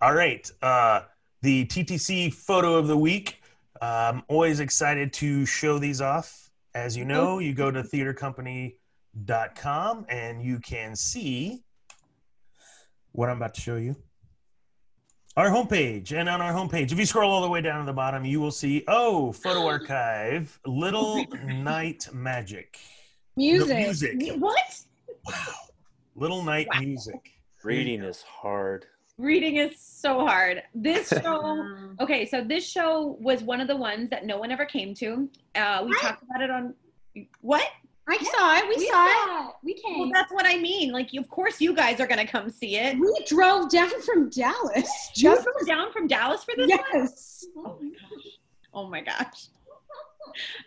All right. Uh, the T T C photo of the week. Uh, I'm always excited to show these off. As you know, you go to theater company dot com and you can see what I'm about to show you. Our homepage, and on our homepage, if you scroll all the way down to the bottom, you will see, oh, photo archive, Little Night Magic. Music. No, music. What? Wow. Little Night wow. Music. Reading is hard. Reading is so hard. This show, okay, so this show was one of the ones that no one ever came to. Uh, we what? talked about it on, what? I yeah, saw it. We, we saw, saw it. it. We came. Well, that's what I mean. Like, of course, you guys are going to come see it. We drove down from Dallas. You drove down from Dallas for this yes. one? Yes. Oh, my gosh.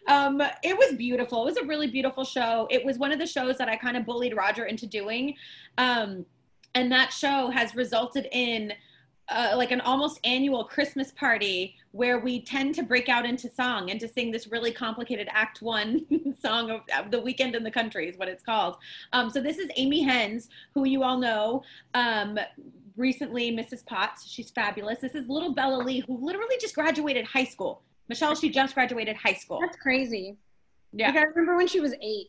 Oh, my gosh. Um, it was beautiful. It was a really beautiful show. It was one of the shows that I kind of bullied Roger into doing. Um, and that show has resulted in Uh, like an almost annual Christmas party where we tend to break out into song and to sing this really complicated Act One song of, of the weekend in the country is what it's called. Um, so this is Amy Hens, who you all know, um, recently Missus Potts. She's fabulous. This is little Bella Lee, who literally just graduated high school. Michelle, she just graduated high school. That's crazy. Yeah. Like, I remember when she was eight.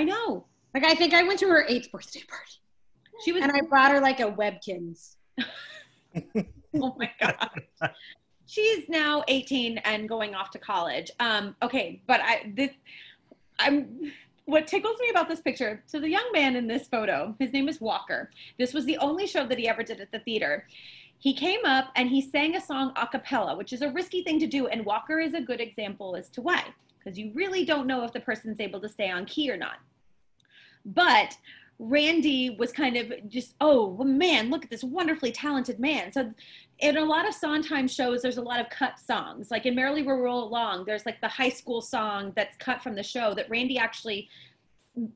I know. Like, I think I went to her eighth birthday party. She was, and I bought her like a Webkins. Oh my God. She's now eighteen and going off to college. Um, okay, but I this I'm what tickles me about this picture, so the young man in this photo, his name is Walker. This was the only show that he ever did at the theater. He came up and he sang a song a cappella, which is a risky thing to do. And Walker is a good example as to why, because you really don't know if the person's able to stay on key or not. But Randy was kind of just, oh, well, man, look at this wonderfully talented man. So in a lot of Sondheim shows, there's a lot of cut songs. Like in Merrily We Roll Along, there's like the high school song that's cut from the show that Randy actually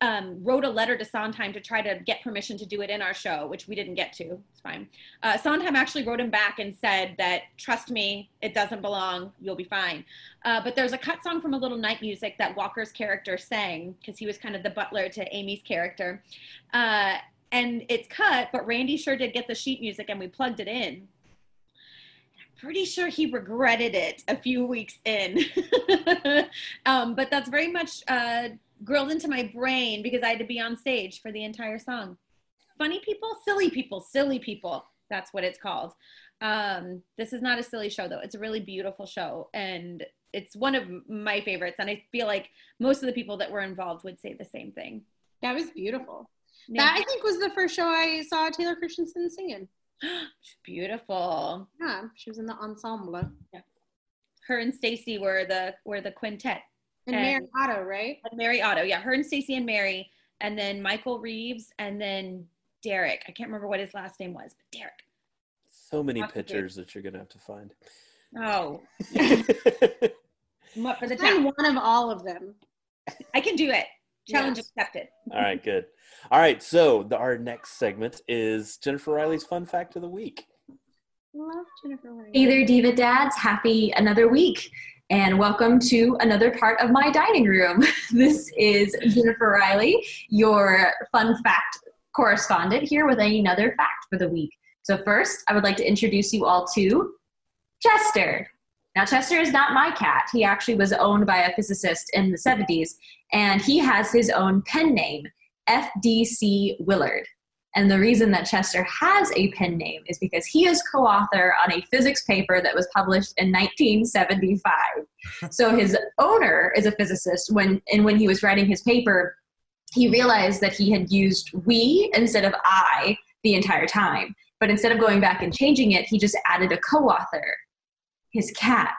um, wrote a letter to Sondheim to try to get permission to do it in our show, which we didn't get to. It's fine. Uh, Sondheim actually wrote him back and said that, trust me, it doesn't belong. You'll be fine. Uh, but there's a cut song from A Little Night Music that Walker's character sang because he was kind of the butler to Amy's character. Uh, and it's cut, but Randy sure did get the sheet music and we plugged it in. Pretty sure he regretted it a few weeks in. um, but that's very much uh, grilled into my brain because I had to be on stage for the entire song. Funny people, silly people, silly people. That's what it's called. Um, this is not a silly show though. It's a really beautiful show and it's one of my favorites. And I feel like most of the people that were involved would say the same thing. That was beautiful. Yeah. That I think was the first show I saw Taylor Christensen singing. She's beautiful. Yeah, she was in the ensemble. Yeah. Her and Stacy were the were the quintet. And, and Mary Otto, right? And Mary Otto, yeah. Her and Stacy and Mary, and then Michael Reeves, and then Derek. I can't remember what his last name was, but Derek. So many Talk pictures that you're gonna have to find. Oh. For the time, one of all of them. I can do it. Challenge yes. accepted. All right, good. All right, so the, our next segment is Jennifer Riley's Fun Fact of the Week. Love Jennifer Riley. Hey there, Diva Dads. Happy another week, and welcome to another part of my dining room. This is Jennifer Riley, your fun fact correspondent here with another fact for the week. So first, I would like to introduce you all to Chester. Now, Chester is not my cat. He actually was owned by a physicist in the seventies, and he has his own pen name, F D C Willard. And the reason that Chester has a pen name is because he is co-author on a physics paper that was published in nineteen seventy-five. So his owner is a physicist, when and when he was writing his paper, he realized that he had used we instead of I the entire time. But instead of going back and changing it, he just added a co-author, his cat.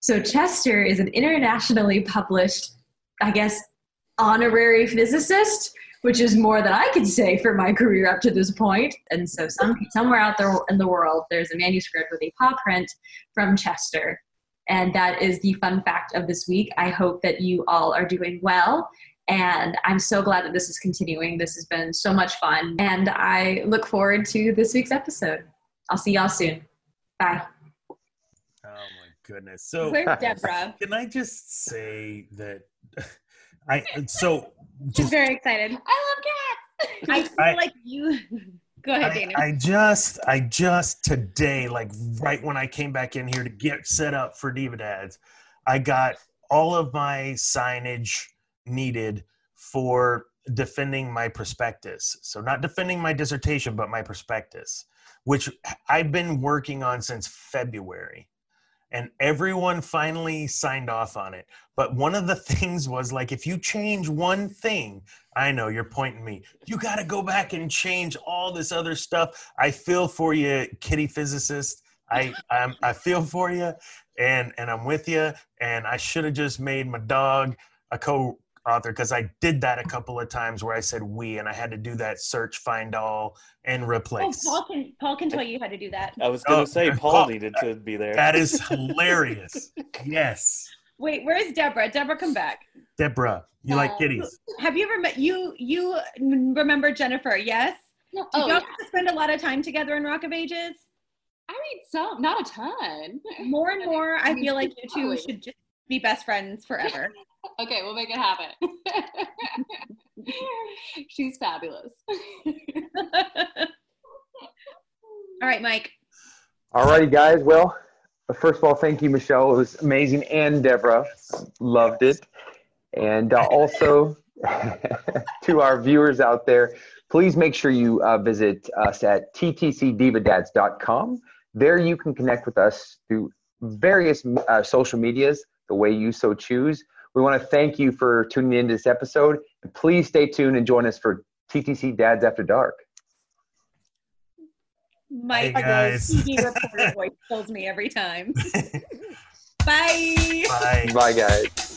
So Chester is an internationally published, I guess, honorary physicist, which is more than I could say for my career up to this point. And so some, somewhere out there in the world, there's a manuscript with a paw print from Chester. And that is the fun fact of this week. I hope that you all are doing well. And I'm so glad that this is continuing. This has been so much fun. And I look forward to this week's episode. I'll see y'all soon. Bye. Oh my goodness. So where's Deborah? Can I just say that I so just, she's very excited. I love cats. I feel I, like you go ahead, I, Dana. I just I just today, like right when I came back in here to get set up for Diva Dads, I got all of my signage needed for defending my prospectus. So not defending my dissertation, but my prospectus, which I've been working on since February. And everyone finally signed off on it. But one of the things was like, if you change one thing, I know you're pointing me, you got to go back and change all this other stuff. I feel for you, kitty physicist. I I'm, I feel for you, and, and I'm with you. And I should have just made my dog a co-author because I did that a couple of times where I said we, and I had to do that search, find all, and replace. Oh, Paul can Paul can tell you how to do that. I was going to oh, say Paul, Paul needed to be there. That is hilarious. Yes. Wait, where's Deborah? Deborah, come back. Deborah, you uh, like kitties? Have you ever met you? You remember Jennifer? Yes. No, Did oh, y'all yeah. have to spend a lot of time together in Rock of Ages? I mean, some, not a ton. More and more, I, mean, I feel like you two always. should just be best friends forever. Okay, we'll make it happen. She's fabulous. All right, Mike. All righty, guys. Well, first of all, thank you, Michelle. It was amazing. And Deborah, loved it. And uh, also, to our viewers out there, please make sure you uh, visit us at T T C diva dads dot com. There you can connect with us through various uh, social medias the way you so choose. We want to thank you for tuning in to this episode. And please stay tuned and join us for T T C Dads After Dark. my T V reporter voice kills me every time. Bye. Bye. Bye, guys.